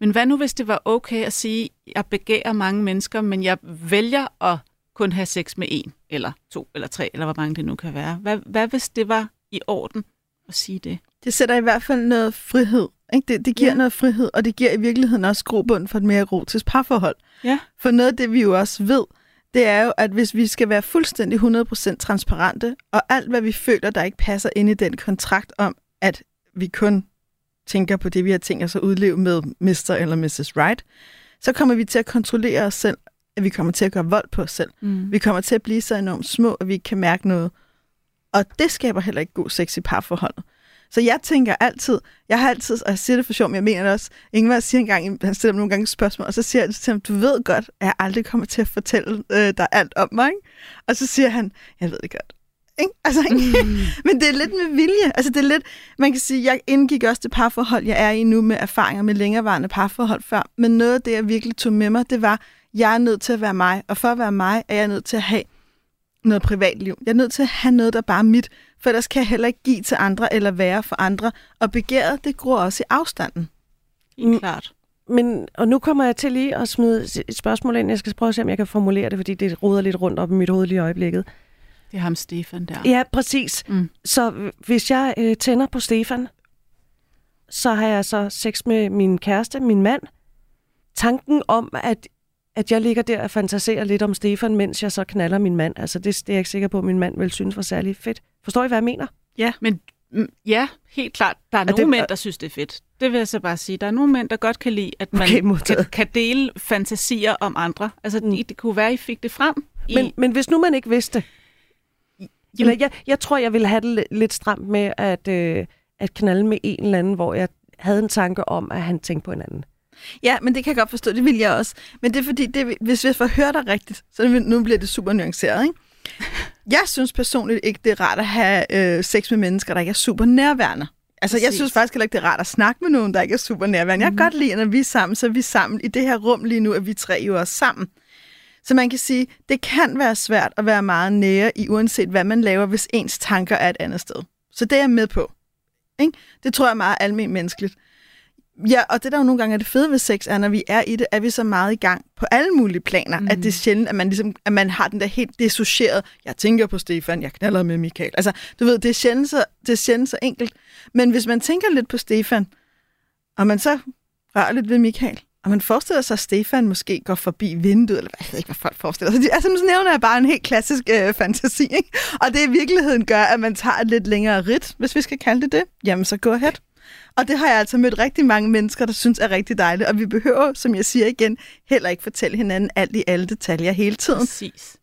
Men hvad nu, hvis det var okay at sige, at jeg begærer mange mennesker, men jeg vælger at kun have sex med 1, eller 2, eller 3, eller hvor mange det nu kan være? Hvad hvis det var i orden at sige det? Det sætter i hvert fald noget frihed. Ikke? Det giver noget frihed, og det giver i virkeligheden også grobund for et mere erotisk parforhold. Ja. For noget af det, vi jo også ved, det er jo, at hvis vi skal være fuldstændig 100% transparente, og alt, hvad vi føler, der ikke passer ind i den kontrakt om, at vi kun tænker på det, vi har tænkt os at udleve med Mr. eller Mrs. Right, så kommer vi til at kontrollere os selv, at vi kommer til at gøre vold på os selv. Mm. Vi kommer til at blive så enormt små, at vi ikke kan mærke noget. Og det skaber heller ikke god sex i parforholdet. Så jeg tænker altid, og jeg siger det for sjov, men jeg mener det også, Ingvar siger engang, han stiller mig nogle gange spørgsmål, og så siger jeg til ham, du ved godt, at jeg aldrig kommer til at fortælle dig alt om mig. Ikke? Og så siger han, jeg ved det godt. Ikke? Altså, ikke? Men det er lidt med vilje. Altså, det er lidt, man kan sige, jeg indgik også det parforhold, jeg er i nu med erfaringer med længerevarende parforhold før, men noget af det, jeg virkelig tog med mig, det var, jeg er nødt til at være mig, og for at være mig, er jeg nødt til at have noget privatliv. Jeg er nødt til at have noget, der bare er mit, for ellers kan jeg heller ikke give til andre eller være for andre. Og begæret, det gror også i afstanden. Helt klart. Men, og nu kommer jeg til lige at smide et spørgsmål ind. Jeg skal prøve at se, om jeg kan formulere det, fordi det roder lidt rundt op i mit hoved lige i øjeblikket. Det er ham Stefan der. Ja, præcis. Mm. Så hvis jeg tænder på Stefan, så har jeg så sex med min kæreste, min mand. Tanken om, at jeg ligger der og fantaserer lidt om Stefan, mens jeg så knaller min mand. Altså, det er jeg ikke sikker på, at min mand vil synes var særlig fedt. Forstår I, hvad jeg mener? Ja, men ja, helt klart. Der er nogle mænd, der synes, det er fedt. Det vil jeg så bare sige. Der er nogle mænd, der godt kan lide, at man kan dele fantasier om andre. Altså, det kunne være, I fik det frem. Men hvis nu man ikke vidste... Eller, jeg tror, jeg ville have det lidt stramt med at knalde med en eller anden, hvor jeg havde en tanke om, at han tænkte på en anden. Ja, men det kan jeg godt forstå. Det vil jeg også. Men det er fordi, hvis vi får hørt dig rigtigt, så nu bliver det super nuanceret, ikke? Jeg synes personligt ikke, det er rart at have sex med mennesker, der ikke er super nærværende. Altså, jeg synes faktisk heller ikke, det er rart at snakke med nogen, der ikke er super nærværende. Jeg kan godt lide, når vi er sammen, så er vi sammen. I det her rum lige nu, at vi tre jo også sammen. Så man kan sige, det kan være svært at være meget nære i, uanset hvad man laver, hvis ens tanker er et andet sted. Så det er jeg med på. Ikke? Det tror jeg er meget almen menneskeligt. Ja, og det der jo nogle gange er det fede ved sex, er, når vi er i det, er vi så meget i gang på alle mulige planer, at det er sjældent, at man, ligesom, at man har den der helt dissocierede, jeg tænker på Stefan, jeg knaller med Michael. Altså, du ved, det er sjældent så enkelt. Men hvis man tænker lidt på Stefan, og man så rører lidt ved Michael, og man forestiller sig, at Stefan måske går forbi vinduet, eller jeg ved ikke, hvad folk forestiller sig. Altså, nu nævner jeg bare en helt klassisk fantasi, ikke? Og det i virkeligheden gør, at man tager et lidt længere ridt, hvis vi skal kalde det det. Jamen, så go ahead. Og det har jeg altså mødt rigtig mange mennesker, der synes er rigtig dejligt. Og vi behøver, som jeg siger igen, heller ikke fortælle hinanden alt i alle detaljer hele tiden. Præcis.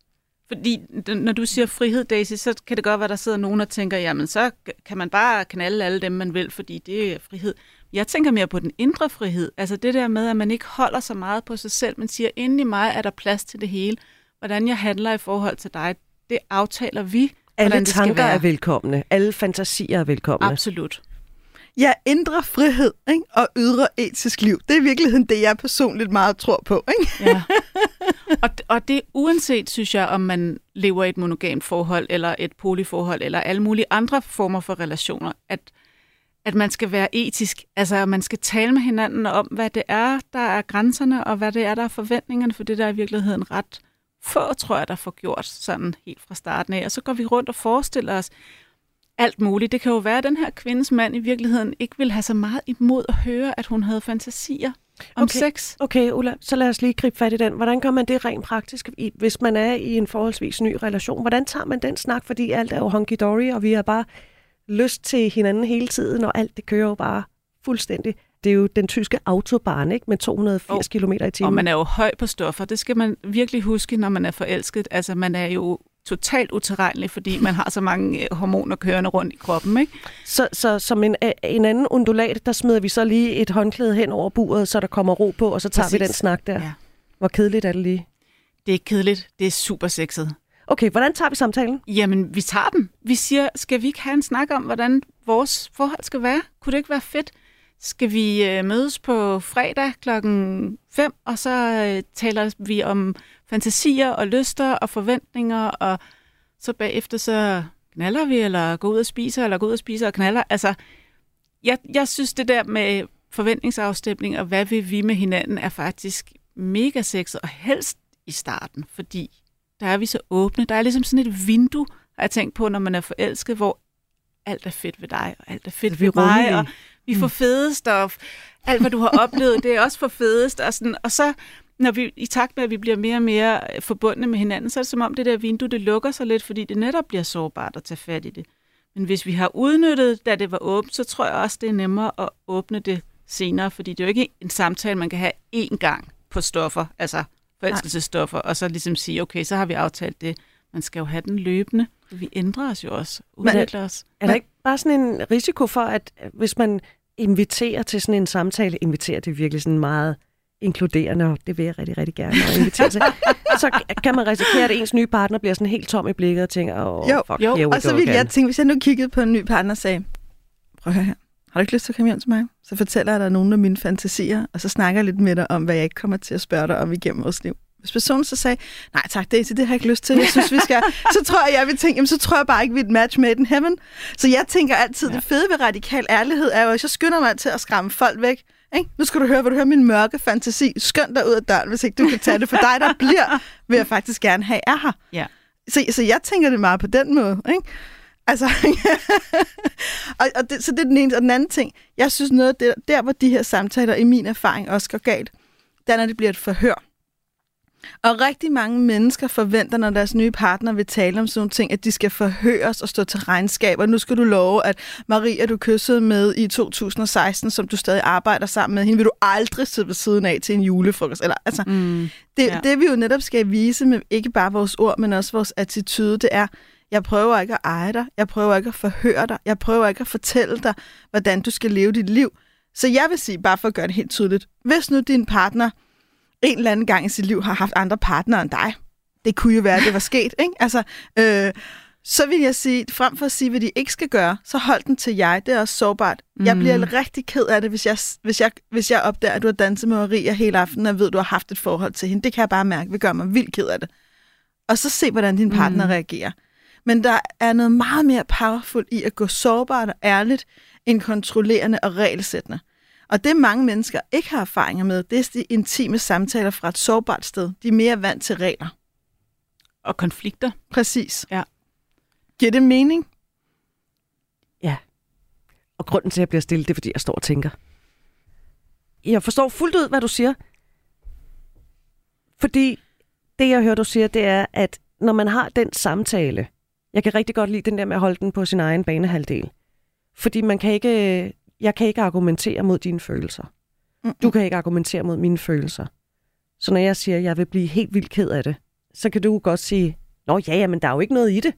Fordi når du siger frihed, Daisy, så kan det godt være, der sidder nogen og tænker, jamen så kan man bare knalde alle dem, man vil, fordi det er frihed. Jeg tænker mere på den indre frihed. Altså det der med, at man ikke holder så meget på sig selv, men siger, inden i mig er der plads til det hele. Hvordan jeg handler i forhold til dig, det aftaler vi. Alle tanker er velkomne. Alle fantasier er velkomne. Absolut. Ja, indre frihed, ikke? Og ydre etisk liv. Det er i virkeligheden det, jeg personligt meget tror på. Ikke? Ja. Og det uanset, synes jeg, om man lever i et monogamt forhold, eller et polyforhold, eller alle mulige andre former for relationer, at man skal være etisk. Altså, man skal tale med hinanden om, hvad det er, der er grænserne, og hvad det er, der er forventningerne, for det der er i virkeligheden ret få, tror jeg, der får gjort sådan helt fra starten af. Og så går vi rundt og forestiller os alt muligt. Det kan jo være, at den her kvindes mand i virkeligheden ikke ville have så meget imod at høre, at hun havde fantasier om sex. Okay, Ulla, så lad os lige gribe fat i den. Hvordan gør man det rent praktisk, hvis man er i en forholdsvis ny relation? Hvordan tager man den snak? Fordi alt er jo hunky-dory, og vi har bare lyst til hinanden hele tiden, og alt det kører jo bare fuldstændig. Det er jo den tyske autobahn, ikke? Med 280 kilometer i timen. Og man er jo høj på stoffer. Det skal man virkelig huske, når man er forelsket. Altså, man er jo totalt utilregnelig, fordi man har så mange hormoner kørende rundt i kroppen, ikke? Så som en anden undulat, der smider vi så lige et håndklæde hen over buret, så der kommer ro på, og så tager vi den snak der. Ja. Hvor kedeligt er det lige? Det er ikke kedeligt. Det er super sexet. Okay, hvordan tager vi samtalen? Jamen, vi tager den. Vi siger, skal vi ikke have en snak om, hvordan vores forhold skal være? Kunne det ikke være fedt? Skal vi mødes på fredag kl. 5, og så taler vi om fantasier og lyster og forventninger, og så bagefter så knaller vi, eller går ud og spiser, og knaller. Altså, jeg synes det der med forventningsafstemning og hvad vil vi med hinanden er faktisk mega sexet, og helst i starten, fordi der er vi så åbne. Der er ligesom sådan et vindue, har jeg tænkt på, når man er forelsket, hvor alt er fedt ved dig, og alt er fedt ved mig, og vi får fedest, og alt, hvad du har oplevet, det er også for fedest. Og, sådan, og så, når vi i takt med, at vi bliver mere og mere forbundne med hinanden, så er det som om det der vindue, det lukker sig lidt, fordi det netop bliver sårbart at tage fat i det. Men hvis vi har udnyttet, da det var åbent, så tror jeg også, det er nemmere at åbne det senere, fordi det er jo ikke en samtale, man kan have én gang på stoffer, altså forelskelsesstoffer, og så ligesom sige, okay, så har vi aftalt det. Man skal jo have den løbende. Vi ændrer os jo også, udvikler os. Er der ikke bare sådan en risiko for, at hvis man inviterer til sådan en samtale, inviterer det virkelig sådan meget inkluderende, og det vil jeg rigtig, rigtig gerne invitere til, så kan man risikere, at ens nye partner bliver sådan helt tom i blikket og tænker, fuck, og så ville jeg tænke, hvis jeg nu kiggede på en ny partner og sagde, prøv her, har du ikke lyst til at komme hjem til mig? Så fortæller jeg dig nogle af mine fantasier, og så snakker jeg lidt med dig om, hvad jeg ikke kommer til at spørge dig om igennem vores liv. Hvis personen så sagde, nej tak, Daisy, det har jeg ikke lyst til, jeg synes, vi skal, så tror jeg, vil tænke, jamen, så tror jeg bare ikke, vi er et match made in heaven. Så jeg tænker altid, det fede ved radikal ærlighed er jo, at jeg skynder mig til at skræmme folk væk. Ikke? Nu skal du høre, hvor du hører min mørke fantasi. Skynd dig ud af døren, hvis ikke du kan tage det for dig, der bliver, vil jeg faktisk gerne have er her. Ja. Så jeg tænker det meget på den måde, ikke? Altså, og det, så det er den ene. Og den anden ting, jeg synes noget, der hvor de her samtaler i min erfaring også går galt, der når det bliver et forhør. Og rigtig mange mennesker forventer, når deres nye partner vil tale om sådan nogle ting, at de skal forhøres og stå til regnskab. Og nu skal du love, at Maria, du kyssede med i 2016, som du stadig arbejder sammen med, hende vil du aldrig sidde ved siden af til en julefrokost. Eller, altså, det vi jo netop skal vise med ikke bare vores ord, men også vores attitude, det er, jeg prøver ikke at eje dig, jeg prøver ikke at forhøre dig, jeg prøver ikke at fortælle dig, hvordan du skal leve dit liv. Så jeg vil sige, bare for at gøre det helt tydeligt, hvis nu din partner en eller anden gang i sit liv har haft andre partnere end dig. Det kunne jo være, at det var sket, ikke? Altså, så vil jeg sige, frem for at sige, hvad de ikke skal gøre, så hold den til jeg. Det er også sårbart. Jeg bliver rigtig ked af det, hvis jeg opdager, at du har danset med Maria hele aftenen, og ved, at du har haft et forhold til hende. Det kan jeg bare mærke. Det gør mig vildt ked af det. Og så se, hvordan din partner reagerer. Men der er noget meget mere powerful i at gå sårbart og ærligt, end kontrollerende og regelsættende. Og det mange mennesker ikke har erfaringer med, det er de intime samtaler fra et sårbart sted. De er mere vant til regler. Og konflikter. Præcis. Ja. Giver det mening? Ja. Og grunden til, at jeg bliver stille, det er, fordi jeg står og tænker. Jeg forstår fuldt ud, hvad du siger. Fordi det, jeg hører, du siger, det er, at når man har den samtale, jeg kan rigtig godt lide den der med at holde den på sin egen banehalvdel. Fordi man kan ikke... Jeg kan ikke argumentere mod dine følelser. Du kan ikke argumentere mod mine følelser. Så når jeg siger, at jeg vil blive helt vildt ked af det, så kan du godt sige, nå ja, men der er jo ikke noget i det.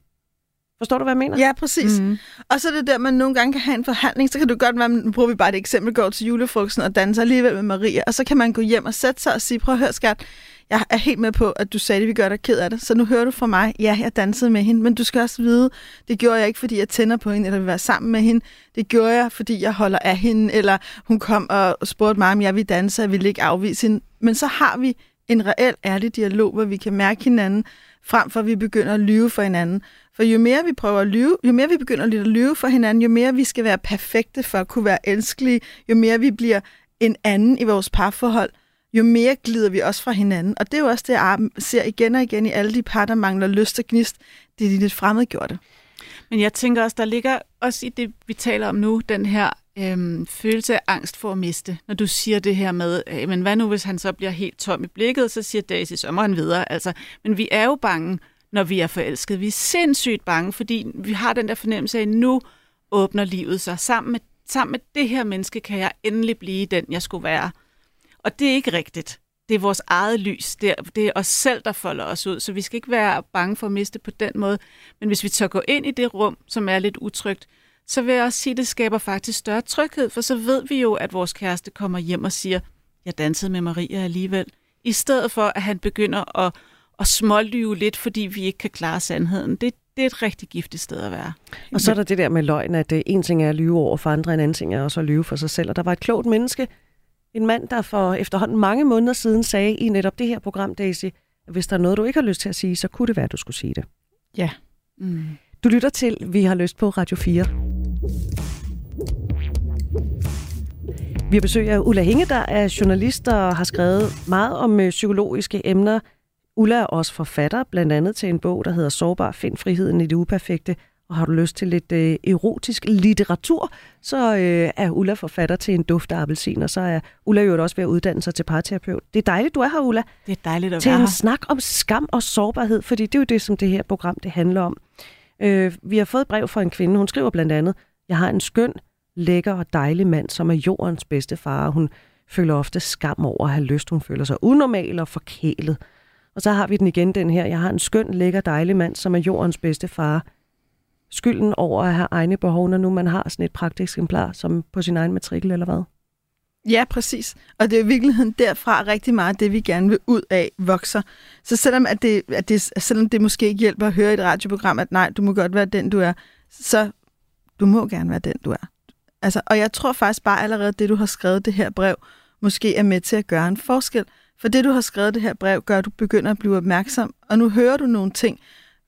Forstår du, hvad jeg mener? Ja, præcis. Og så er det der, man nogle gange kan have en forhandling, så kan du godt være, nu bruger vi bare et eksempel, går til julefrugsen og danser alligevel med Maria, og så kan man gå hjem og sætte sig og sige, prøv at høre, skat, jeg er helt med på, at du sagde det, vi gør dig ked af det, så nu hører du fra mig, ja, jeg dansede med hende, men du skal også vide, det gjorde jeg ikke, fordi jeg tænder på hende, eller vil være sammen med hende, det gjorde jeg, fordi jeg holder af hende, eller hun kom og spurgte mig, om jeg ville danse, og jeg ville ikke afvise hende, men så har vi en reel ærlig dialog, hvor vi kan mærke hinanden, frem for at vi begynder at lyve for hinanden. For jo mere vi prøver at lyve, jo mere vi begynder at lyve for hinanden, jo mere vi skal være perfekte for at kunne være elskelige, jo mere vi bliver en anden i vores parforhold, jo mere glider vi også fra hinanden. Og det er jo også det, jeg ser igen og igen i alle de par, der mangler lyst og gnist. Det er de lidt fremmedgjorte. Men jeg tænker også, der ligger også i det, vi taler om nu, den her følelse af angst for at miste. Når du siger det her med, men hvad nu, hvis han så bliver helt tom i blikket, så siger Daisy, så må han videre. Altså, men vi er jo bange, når vi er forelskede. Vi er sindssygt bange, fordi vi har den der fornemmelse af, at nu åbner livet sig sammen med sammen med det her menneske kan jeg endelig blive den, jeg skulle være. Og det er ikke rigtigt. Det er vores eget lys. Det er os selv, der folder os ud. Så vi skal ikke være bange for at miste på den måde. Men hvis vi tør gå ind i det rum, som er lidt utrygt, så vil jeg også sige, at det skaber faktisk større tryghed. For så ved vi jo, at vores kæreste kommer hjem og siger, jeg dansede med Maria alligevel. I stedet for, at han begynder at smålyve lidt, fordi vi ikke kan klare sandheden. Det er et rigtig giftigt sted at være. Og så er der det der med løgn, at en ting er at lyve over for andre, en anden ting er også at lyve for sig selv. Og der var et klogt menneske, en mand, der for efterhånden mange måneder siden sagde i netop det her program, Daisy, at hvis der er noget, du ikke har lyst til at sige, så kunne det være, at du skulle sige det. Ja. Mm. Du lytter til Vi har lyst på Radio 4. Vi har besøg af Ulla Hænge, der er journalist og har skrevet meget om psykologiske emner. Ulla er også forfatter, blandt andet til en bog, der hedder Sårbar find friheden i det uperfekte. Og har du lyst til lidt erotisk litteratur, så er Ulla forfatter til En duft af appelsin. Og så er Ulla jo også ved at uddanne sig til parterapeut. Det er dejligt, du er her, Ulla. Det er dejligt at være her. Til en snak om skam og sårbarhed, fordi det er jo det, som det her program det handler om. Vi har fået brev fra en kvinde. Hun skriver blandt andet, jeg har en skøn, lækker og dejlig mand, som er jordens bedste far. Hun føler ofte skam over at have lyst. Hun føler sig unormal og forkælet. Og så har vi den igen, den her. Jeg har en skøn, lækker, dejlig mand, som er jordens bedste far. Skylden over at have egne behov, når nu man har sådan et praktisk eksemplar, som på sin egen matrikel, eller hvad? Ja, præcis. Og det er i virkeligheden derfra rigtig meget det, vi gerne vil ud af, vokser. Så selvom, selvom det måske ikke hjælper at høre i et radioprogram, at nej, du må godt være den, du er, så du må gerne være den, du er. Altså, og jeg tror faktisk bare allerede, det du har skrevet det her brev, måske er med til at gøre en forskel. For det, du har skrevet det her brev, gør, at du begynder at blive opmærksom. Og nu hører du nogle ting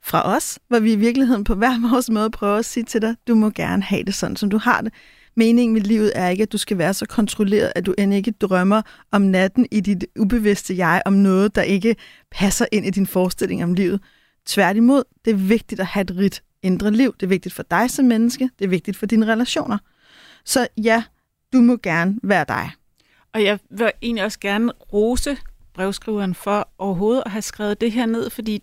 fra os, hvor vi i virkeligheden på hver vores måde prøver at sige til dig, du må gerne have det sådan, som du har det. Meningen med livet er ikke, at du skal være så kontrolleret, at du end ikke drømmer om natten i dit ubevidste jeg, om noget, der ikke passer ind i din forestilling om livet. Tværtimod, det er vigtigt at have et rigt indre liv. Det er vigtigt for dig som menneske. Det er vigtigt for dine relationer. Så ja, du må gerne være dig. Og jeg vil egentlig også gerne rose brevskriveren for overhovedet at have skrevet det her ned, fordi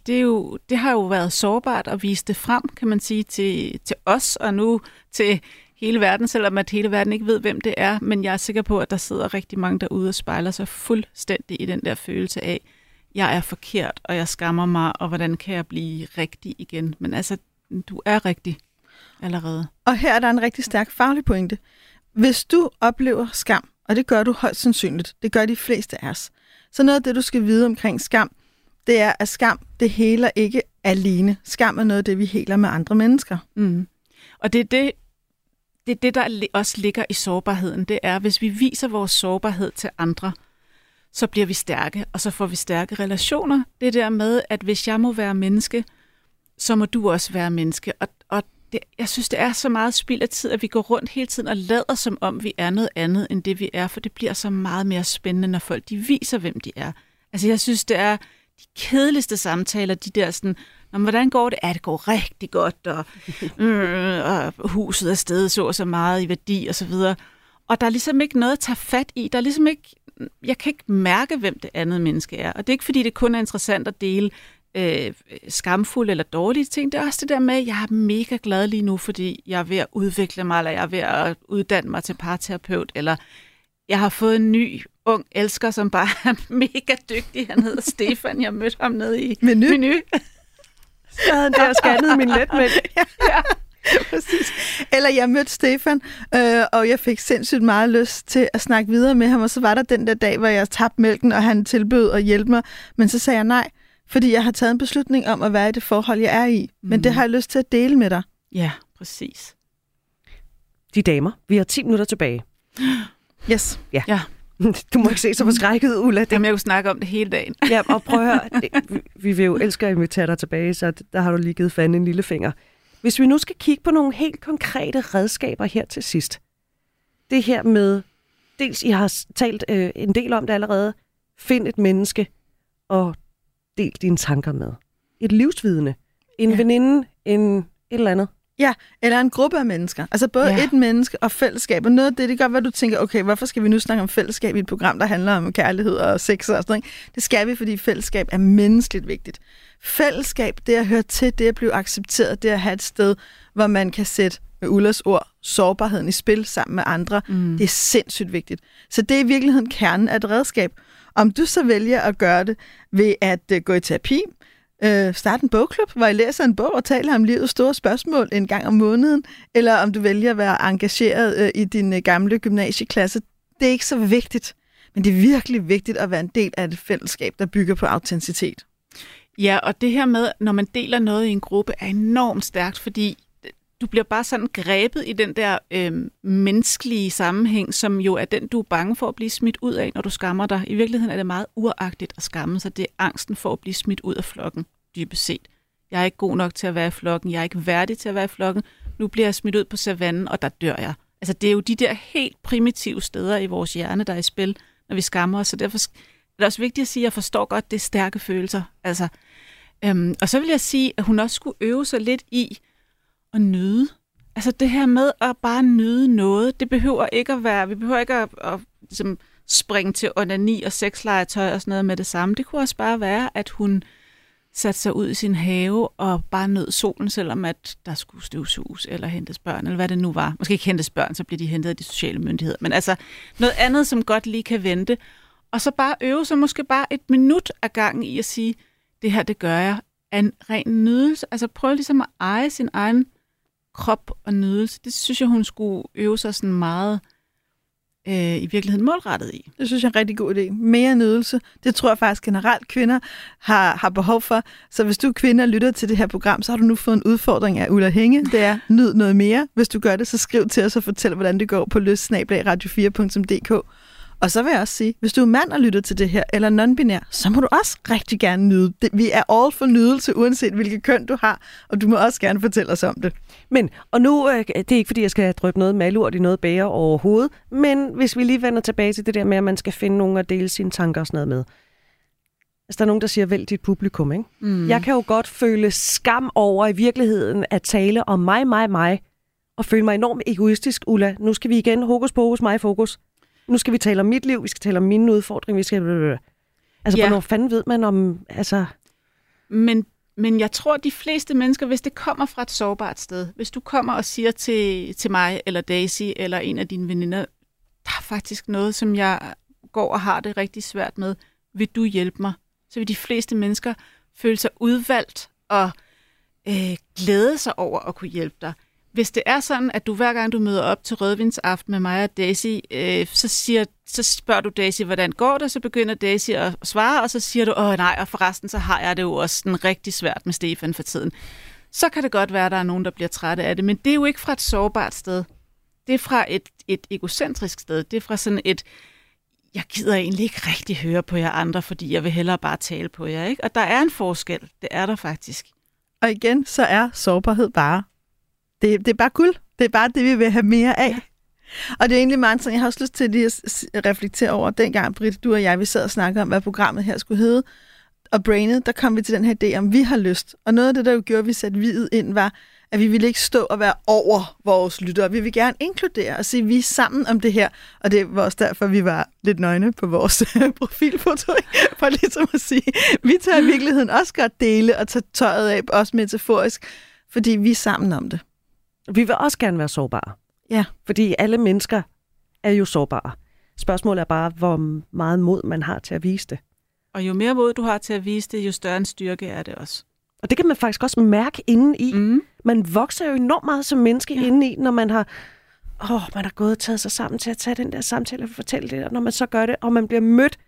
det har jo været sårbart at vise det frem, kan man sige, til os og nu til hele verden, selvom at hele verden ikke ved, hvem det er. Men jeg er sikker på, at der sidder rigtig mange derude og spejler sig fuldstændig i den der følelse af, jeg er forkert, og jeg skammer mig, og hvordan kan jeg blive rigtig igen? Men altså, du er rigtig allerede. Og her er der en rigtig stærk faglig pointe. Hvis du oplever skam, og det gør du højst sandsynligt, det gør de fleste af os, så noget af det, du skal vide omkring skam, det er, at skam, det heler ikke alene. Skam er noget af det, vi heler med andre mennesker. Mm. Og det er det, der også ligger i sårbarheden. Det er, hvis vi viser vores sårbarhed til andre, så bliver vi stærke, og så får vi stærke relationer. Det der med, at hvis jeg må være menneske, så må du også være menneske. Og det, jeg synes, det er så meget spild af tid, at vi går rundt hele tiden og lader, som om vi er noget andet, end det vi er, for det bliver så meget mere spændende, når folk de viser, hvem de er. Altså, jeg synes, det er de kedeligste samtaler, de der sådan, hvordan går det? Ja, det går rigtig godt, og huset er stedet så meget i værdi, og så videre. Og der er ligesom ikke noget at tage fat i. Der er ligesom ikke, jeg kan ikke mærke, hvem det andet menneske er. Og det er ikke, fordi det kun er interessant at dele skamfulde eller dårlige ting. Det er også det der med, at jeg er mega glad lige nu, fordi jeg er ved at udvikle mig, eller jeg er ved at uddanne mig til parterapeut, eller jeg har fået en ny ung elsker, som bare er mega dygtig. Han hedder Stefan. Jeg mødte ham nede i Menu. Så havde han der scannet min letmænd. Ja. Præcis. Eller jeg mødte Stefan, og jeg fik sindssygt meget lyst til at snakke videre med ham, og så var der den der dag, hvor jeg tabte mælken, og han tilbød at hjælpe mig, men så sagde jeg nej, fordi jeg har taget en beslutning om at være i det forhold, jeg er i. Men det har jeg lyst til at dele med dig. Ja, præcis. De damer, vi har 10 minutter tilbage. Yes. Ja. Du må ikke se så forskrækket, Ulla. Det... Jamen, jeg kunne snakke om det hele dagen. Ja, og prøv at høre. Vi vil jo elske at invitere dig tilbage, så der har du lige givet fanden en lille finger. Hvis vi nu skal kigge på nogle helt konkrete redskaber her til sidst. Det her med, dels I har talt en del om det allerede, find et menneske og del dine tanker med. Et livsvidende. En veninde, et eller andet. Ja, eller en gruppe af mennesker. Altså både et menneske og fællesskab. Og noget af det, det gør, hvad du tænker, okay, hvorfor skal vi nu snakke om fællesskab i et program, der handler om kærlighed og sex og sådan noget? Det skal vi, fordi fællesskab er menneskeligt vigtigt. Fællesskab, det at høre til, det at blive accepteret, det at have et sted, hvor man kan sætte med Ullas ord, sårbarheden i spil sammen med andre. Mm. Det er sindssygt vigtigt. Så det er i virkeligheden kernen af et redskab. Om du så vælger at gøre det ved at gå i terapi, starte en bogklub, hvor I læser en bog og taler om livets store spørgsmål en gang om måneden, eller om du vælger at være engageret i din gamle gymnasieklasse, det er ikke så vigtigt. Men det er virkelig vigtigt at være en del af et fællesskab, der bygger på autenticitet. Ja, og det her med, når man deler noget i en gruppe, er enormt stærkt, fordi du bliver bare sådan grebet i den der menneskelige sammenhæng, som jo er den, du er bange for at blive smidt ud af, når du skammer dig. I virkeligheden er det meget uragtigt at skamme sig. Det er angsten for at blive smidt ud af flokken, dybest set. Jeg er ikke god nok til at være i flokken. Jeg er ikke værdig til at være i flokken. Nu bliver jeg smidt ud på savannen, og der dør jeg. Altså, det er jo de der helt primitive steder i vores hjerne, der er i spil, når vi skammer os. Så derfor er det også vigtigt at sige, at jeg forstår godt, det er stærke følelser. Altså, og så vil jeg sige, at hun også skulle øve sig lidt i at nyde. Altså det her med at bare nyde noget, det behøver ikke at være, vi behøver ikke at ligesom springe til onani og sexlegetøj og sådan noget med det samme. Det kunne også bare være, at hun satte sig ud i sin have og bare nød solen, selvom at der skulle støvsuges eller hentes børn, eller hvad det nu var. Måske ikke hentes børn, så bliver de hentet af de sociale myndigheder. Men altså noget andet, som godt lige kan vente. Og så bare øve sig måske bare et minut ad gangen i at sige, det her, det gør jeg af en ren nydelse. Altså prøv ligesom at eje sin egen krop og nydelse. Det synes jeg, hun skulle øve sig sådan meget i virkeligheden målrettet i. Det synes jeg er en rigtig god idé. Mere nydelse, det tror jeg faktisk generelt kvinder har behov for. Så hvis du kvinder lytter til det her program, så har du nu fået en udfordring af Ulla Hænge. Det er, nyd noget mere. Hvis du gør det, så skriv til os og fortæl, hvordan det går på lyst@radio4.dk. Og så vil jeg også sige, hvis du er mand og lytter til det her, eller non-binær, så må du også rigtig gerne nyde. Vi er all for nydelse, uanset hvilket køn du har, og du må også gerne fortælle os om det. Men, og nu, det er ikke fordi, jeg skal dryppe noget malurt i noget bæger overhovedet, men hvis vi lige vender tilbage til det der med, at man skal finde nogen at dele sine tanker og sådan noget med. Altså, der er nogen, der siger, vælg dit publikum, ikke? Mm. Jeg kan jo godt føle skam over i virkeligheden at tale om mig, og føle mig enormt egoistisk, Ulla. Nu skal vi igen hokus pokus, mig fokus. Nu skal vi tale om mit liv, vi skal tale om mine udfordringer, vi skal... Altså, ja. Hvornår fanden ved man om... Altså... Men jeg tror, de fleste mennesker, hvis det kommer fra et sårbart sted, hvis du kommer og siger til mig, eller Daisy, eller en af dine veninder, der er faktisk noget, som jeg går og har det rigtig svært med, vil du hjælpe mig? Så vil de fleste mennesker føle sig udvalgt og glæde sig over at kunne hjælpe dig. Hvis det er sådan, at du hver gang du møder op til rødvinsaften med mig og Daisy, så spørger du Daisy, hvordan går det? Så begynder Daisy at svare, og så siger du, åh nej, og forresten så har jeg det jo også sådan rigtig svært med Stefan for tiden. Så kan det godt være, at der er nogen, der bliver trætte af det, men det er jo ikke fra et sårbart sted. Det er fra et egocentrisk sted. Det er fra sådan et, jeg gider egentlig ikke rigtig høre på jer andre, fordi jeg vil hellere bare tale på jer, ikke? Og der er en forskel. Det er der faktisk. Og igen, så er sårbarhed bare... Det er bare guld. Det er bare det, vi vil have mere af. Ja. Og det er egentlig meget sådan, jeg har også lyst til lige at reflektere over, dengang, Britt, du og jeg, vi sad og snakkede om, hvad programmet her skulle hedde, og brainet, der kom vi til den her idé om, vi har lyst. Og noget af det, der jo gjorde, at vi satte videt ind, var, at vi ville ikke stå og være over vores lyttere. Vi vil gerne inkludere og sige, vi er sammen om det her. Og det var også derfor, vi var lidt nøgne på vores profilfoto, for ligesom at sige, vi tager i virkeligheden også godt dele og tage tøjet af, også metaforisk, fordi vi er sammen om det. Vi vil også gerne være sårbare. Ja. Fordi alle mennesker er jo sårbare. Spørgsmålet er bare, hvor meget mod man har til at vise det. Og jo mere mod du har til at vise det, jo større en styrke er det også. Og det kan man faktisk også mærke indeni. Mm. Man vokser jo enormt meget som menneske indeni, når man har, man har gået og taget sig sammen til at tage den der samtale og fortælle det. Og når man så gør det, og man bliver mødt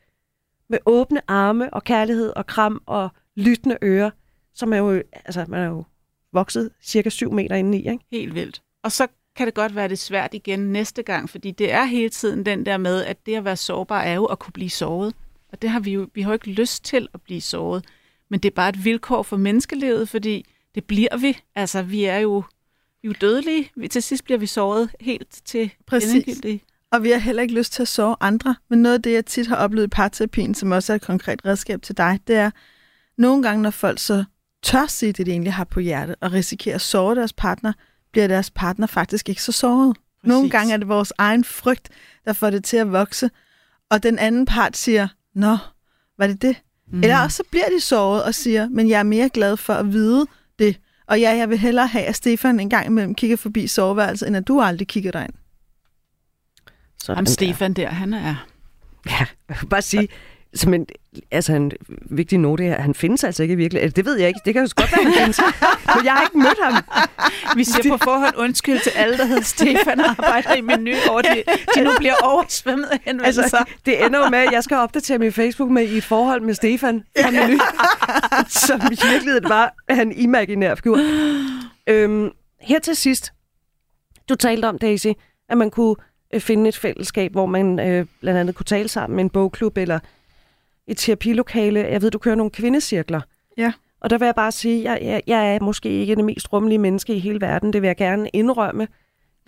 med åbne arme og kærlighed og kram og lyttende ører, så man jo, altså, man er jo vokset cirka 7 meter indeni, ikke? Helt vildt. Og så kan det godt være det svært igen næste gang, fordi det er hele tiden den der med, at det at være sårbar er jo at kunne blive såret. Og det har vi har jo ikke lyst til at blive såret. Men det er bare et vilkår for menneskelivet, fordi det bliver vi. Altså, vi er jo dødelige. Til sidst bliver vi såret helt til endegyldigt. Og vi har heller ikke lyst til at såre andre. Men noget af det, jeg tit har oplevet i parterapien, som også er et konkret redskab til dig, det er, nogle gange, når folk så tør sige det, de egentlig har på hjertet, og risikerer at såre deres partner, bliver deres partner faktisk ikke så såret. Præcis. Nogle gange er det vores egen frygt, der får det til at vokse, og den anden part siger, nå, var det det? Mm. Eller også så bliver de såret og siger, men jeg er mere glad for at vide det, Og ja, jeg vil hellere have, at Stefan en gang imellem kigger forbi soveværelset, end at du aldrig kigger derind. Jamen, Stefan der, han er... Ja, jeg vil bare sige... Som en, altså en vigtig note her, han findes altså ikke virkelig. Det ved jeg ikke, det kan jo godt være, han findes. Men jeg har ikke mødt ham. Vi siger på forhånd undskyld til alle, der hedder Stefan og arbejder i Menu, og de nu bliver oversvømmet af henvendelser. Altså, det ender jo med, at jeg skal opdatere min Facebook med i et forhold med Stefan fra Menu, som i virkeligheden var en imaginær figur. Her til sidst, du talte om, Daisy, at man kunne finde et fællesskab, hvor man blandt andet kunne tale sammen med en bogklub eller et terapilokale. Jeg ved, du kører nogle kvindecirkler. Ja. Og der vil jeg bare sige, at jeg er måske ikke det mest rummelige menneske i hele verden. Det vil jeg gerne indrømme.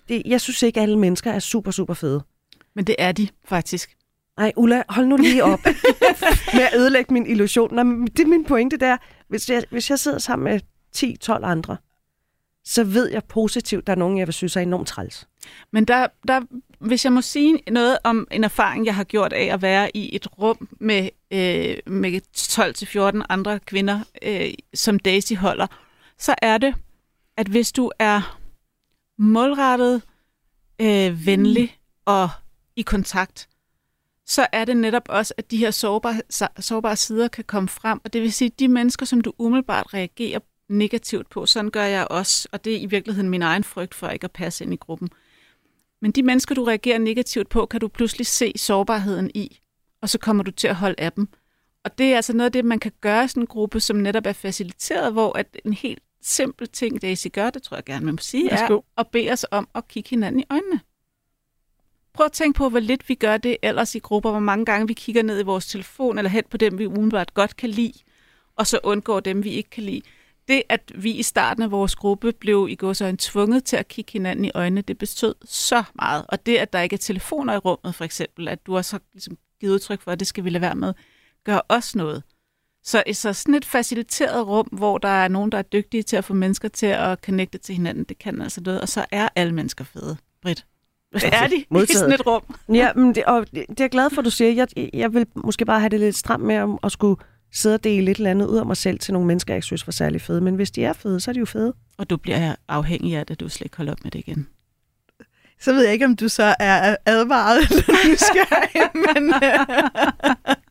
Jeg synes ikke, at alle mennesker er super, super fede. Men det er de faktisk. Ej, Ulla, hold nu lige op med at ødelægge min illusion. Nå, det er min pointe der. Hvis jeg sidder sammen med 10-12 andre, så ved jeg positivt, at der er nogen, jeg vil synes er enormt træls. Men der, hvis jeg må sige noget om en erfaring, jeg har gjort af at være i et rum med 12-14 andre kvinder, som Daisy holder, så er det, at hvis du er målrettet, venlig og i kontakt, så er det netop også, at de her sårbare sider kan komme frem. Og det vil sige, at de mennesker, som du umiddelbart reagerer negativt på, sådan gør jeg også, og det er i virkeligheden min egen frygt for ikke at passe ind i gruppen. Men de mennesker, du reagerer negativt på, kan du pludselig se sårbarheden i, og så kommer du til at holde af dem. Og det er altså noget af det, man kan gøre i sådan en gruppe, som netop er faciliteret, hvor at en helt simpel ting, Daisy gør, det tror jeg gerne, man må sige, er at bede os om at kigge hinanden i øjnene. Prøv at tænke på, hvor lidt vi gør det ellers i grupper, hvor mange gange vi kigger ned i vores telefon, eller hen på dem, vi umiddelbart godt kan lide, og så undgår dem, vi ikke kan lide. Det, at vi i starten af vores gruppe blev i gåseøjne tvunget til at kigge hinanden i øjnene, det betød så meget. Og det, at der ikke er telefoner i rummet, for eksempel, at du også har ligesom givet udtryk for, at det skal vi lade være med, gør også noget. Så sådan et faciliteret rum, hvor der er nogen, der er dygtige til at få mennesker til at connecte til hinanden, det kan altså noget. Og så er alle mennesker fede, Britt. Er de i sådan et rum? Ja, men det er jeg glad for, du siger. Jeg vil måske bare have det lidt stramt med at skulle sidde og dele lidt eller andet ud af mig selv til nogle mennesker, jeg ikke synes var særlig fede. Men hvis de er fede, så er de jo fede. Og du bliver afhængig af det, du slet ikke holder op med det igen. Så ved jeg ikke, om du så er advaret eller nysgerrig, men...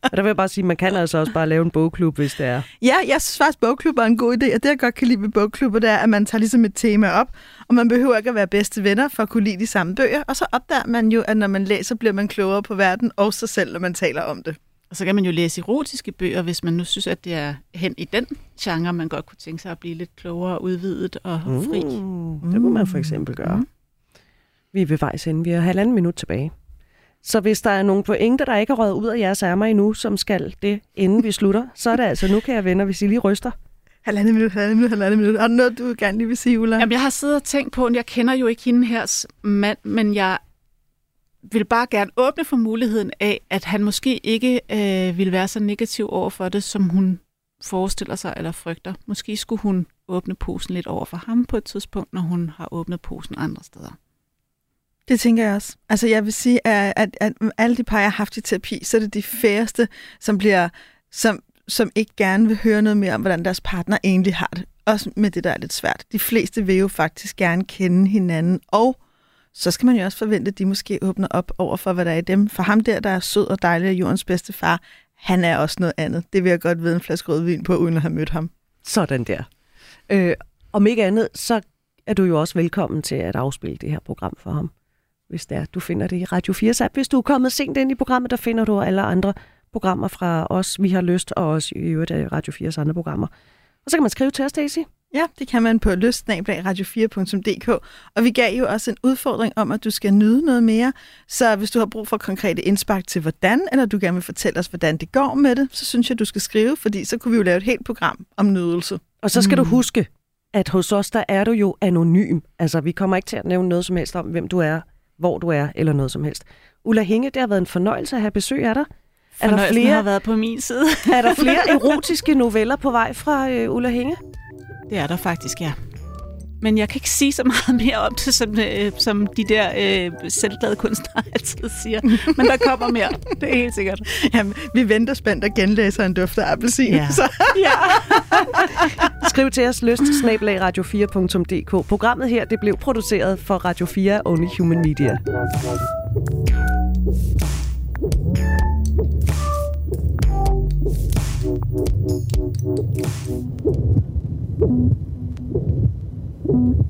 Og der vil jeg bare sige, at man kan altså også bare lave en bogklub, hvis det er. Ja, jeg synes faktisk, bogklub er en god idé, og det jeg godt kan lide ved bogklubber, det er, at man tager ligesom et tema op, og man behøver ikke at være bedste venner for at kunne lide de samme bøger, og så opdager man jo, at når man læser, bliver man klogere på verden og sig selv, når man taler om det. Og så kan man jo læse erotiske bøger, hvis man nu synes, at det er hen i den genre, man godt kunne tænke sig at blive lidt klogere, udvidet og fri. Det kunne man for eksempel gøre. Vi er ved vejs ende. Vi har 1,5 minut tilbage. Så hvis der er nogle pointer, der ikke er røget ud af jeres ærmer endnu, som skal det, inden vi slutter, så er det altså nu, kære venner, hvis I lige ryster. 1,5 minut. Har du noget, du gerne lige vil sige, Ulla? Jamen, jeg har siddet og tænkt på, at jeg kender jo ikke hende her mand, men jeg vil bare gerne åbne for muligheden af, at han måske ikke vil være så negativ over for det, som hun forestiller sig eller frygter. Måske skulle hun åbne posen lidt over for ham på et tidspunkt, når hun har åbnet posen andre steder. Det tænker jeg også. Altså jeg vil sige, at alle de par, jeg har haft i terapi, så er det de færreste, som ikke gerne vil høre noget mere om, hvordan deres partner egentlig har det. Også med det, der er lidt svært. De fleste vil jo faktisk gerne kende hinanden, og så skal man jo også forvente, at de måske åbner op over for, hvad der er i dem. For ham der er sød og dejlig og jordens bedste far, han er også noget andet. Det vil jeg godt vide en flaske rødvin på, uden at have mødt ham. Sådan der. Om ikke andet, så er du jo også velkommen til at afspille det her program for ham. Hvis det er, du finder det i Radio 4's app. Hvis du er kommet sent ind i programmet, der finder du alle andre programmer fra os, Vi har lyst, og også i øvrigt af Radio 4's andre programmer. Og så kan man skrive til os, Daisy. Ja, det kan man på lyst@radio4.dk. Og vi gav jo også en udfordring om, at du skal nyde noget mere. Så hvis du har brug for konkrete indspark til hvordan, eller du gerne vil fortælle os, hvordan det går med det, så synes jeg, du skal skrive, fordi så kunne vi jo lave et helt program om nydelse. Og så skal du huske, at hos os, der er du jo anonym. Altså, vi kommer ikke til at nævne noget som helst om, hvem du er, hvor du er, eller noget som helst. Ulla Hænge, det har været en fornøjelse at have besøg af dig. Fornøjelsen har været på min side. Er der flere erotiske noveller på vej fra Ulla Hænge? Det er der faktisk, ja. Men jeg kan ikke sige så meget mere om det, som de der selvglade kunstnere altid siger. Men der kommer mere, det er helt sikkert. Jamen, vi venter spændt og genlæser En duft af appelsin. Ja. Ja. Skriv til os lyst@radio4.dk. Programmet her, det blev produceret for Radio 4 Only Human Media. Thank you.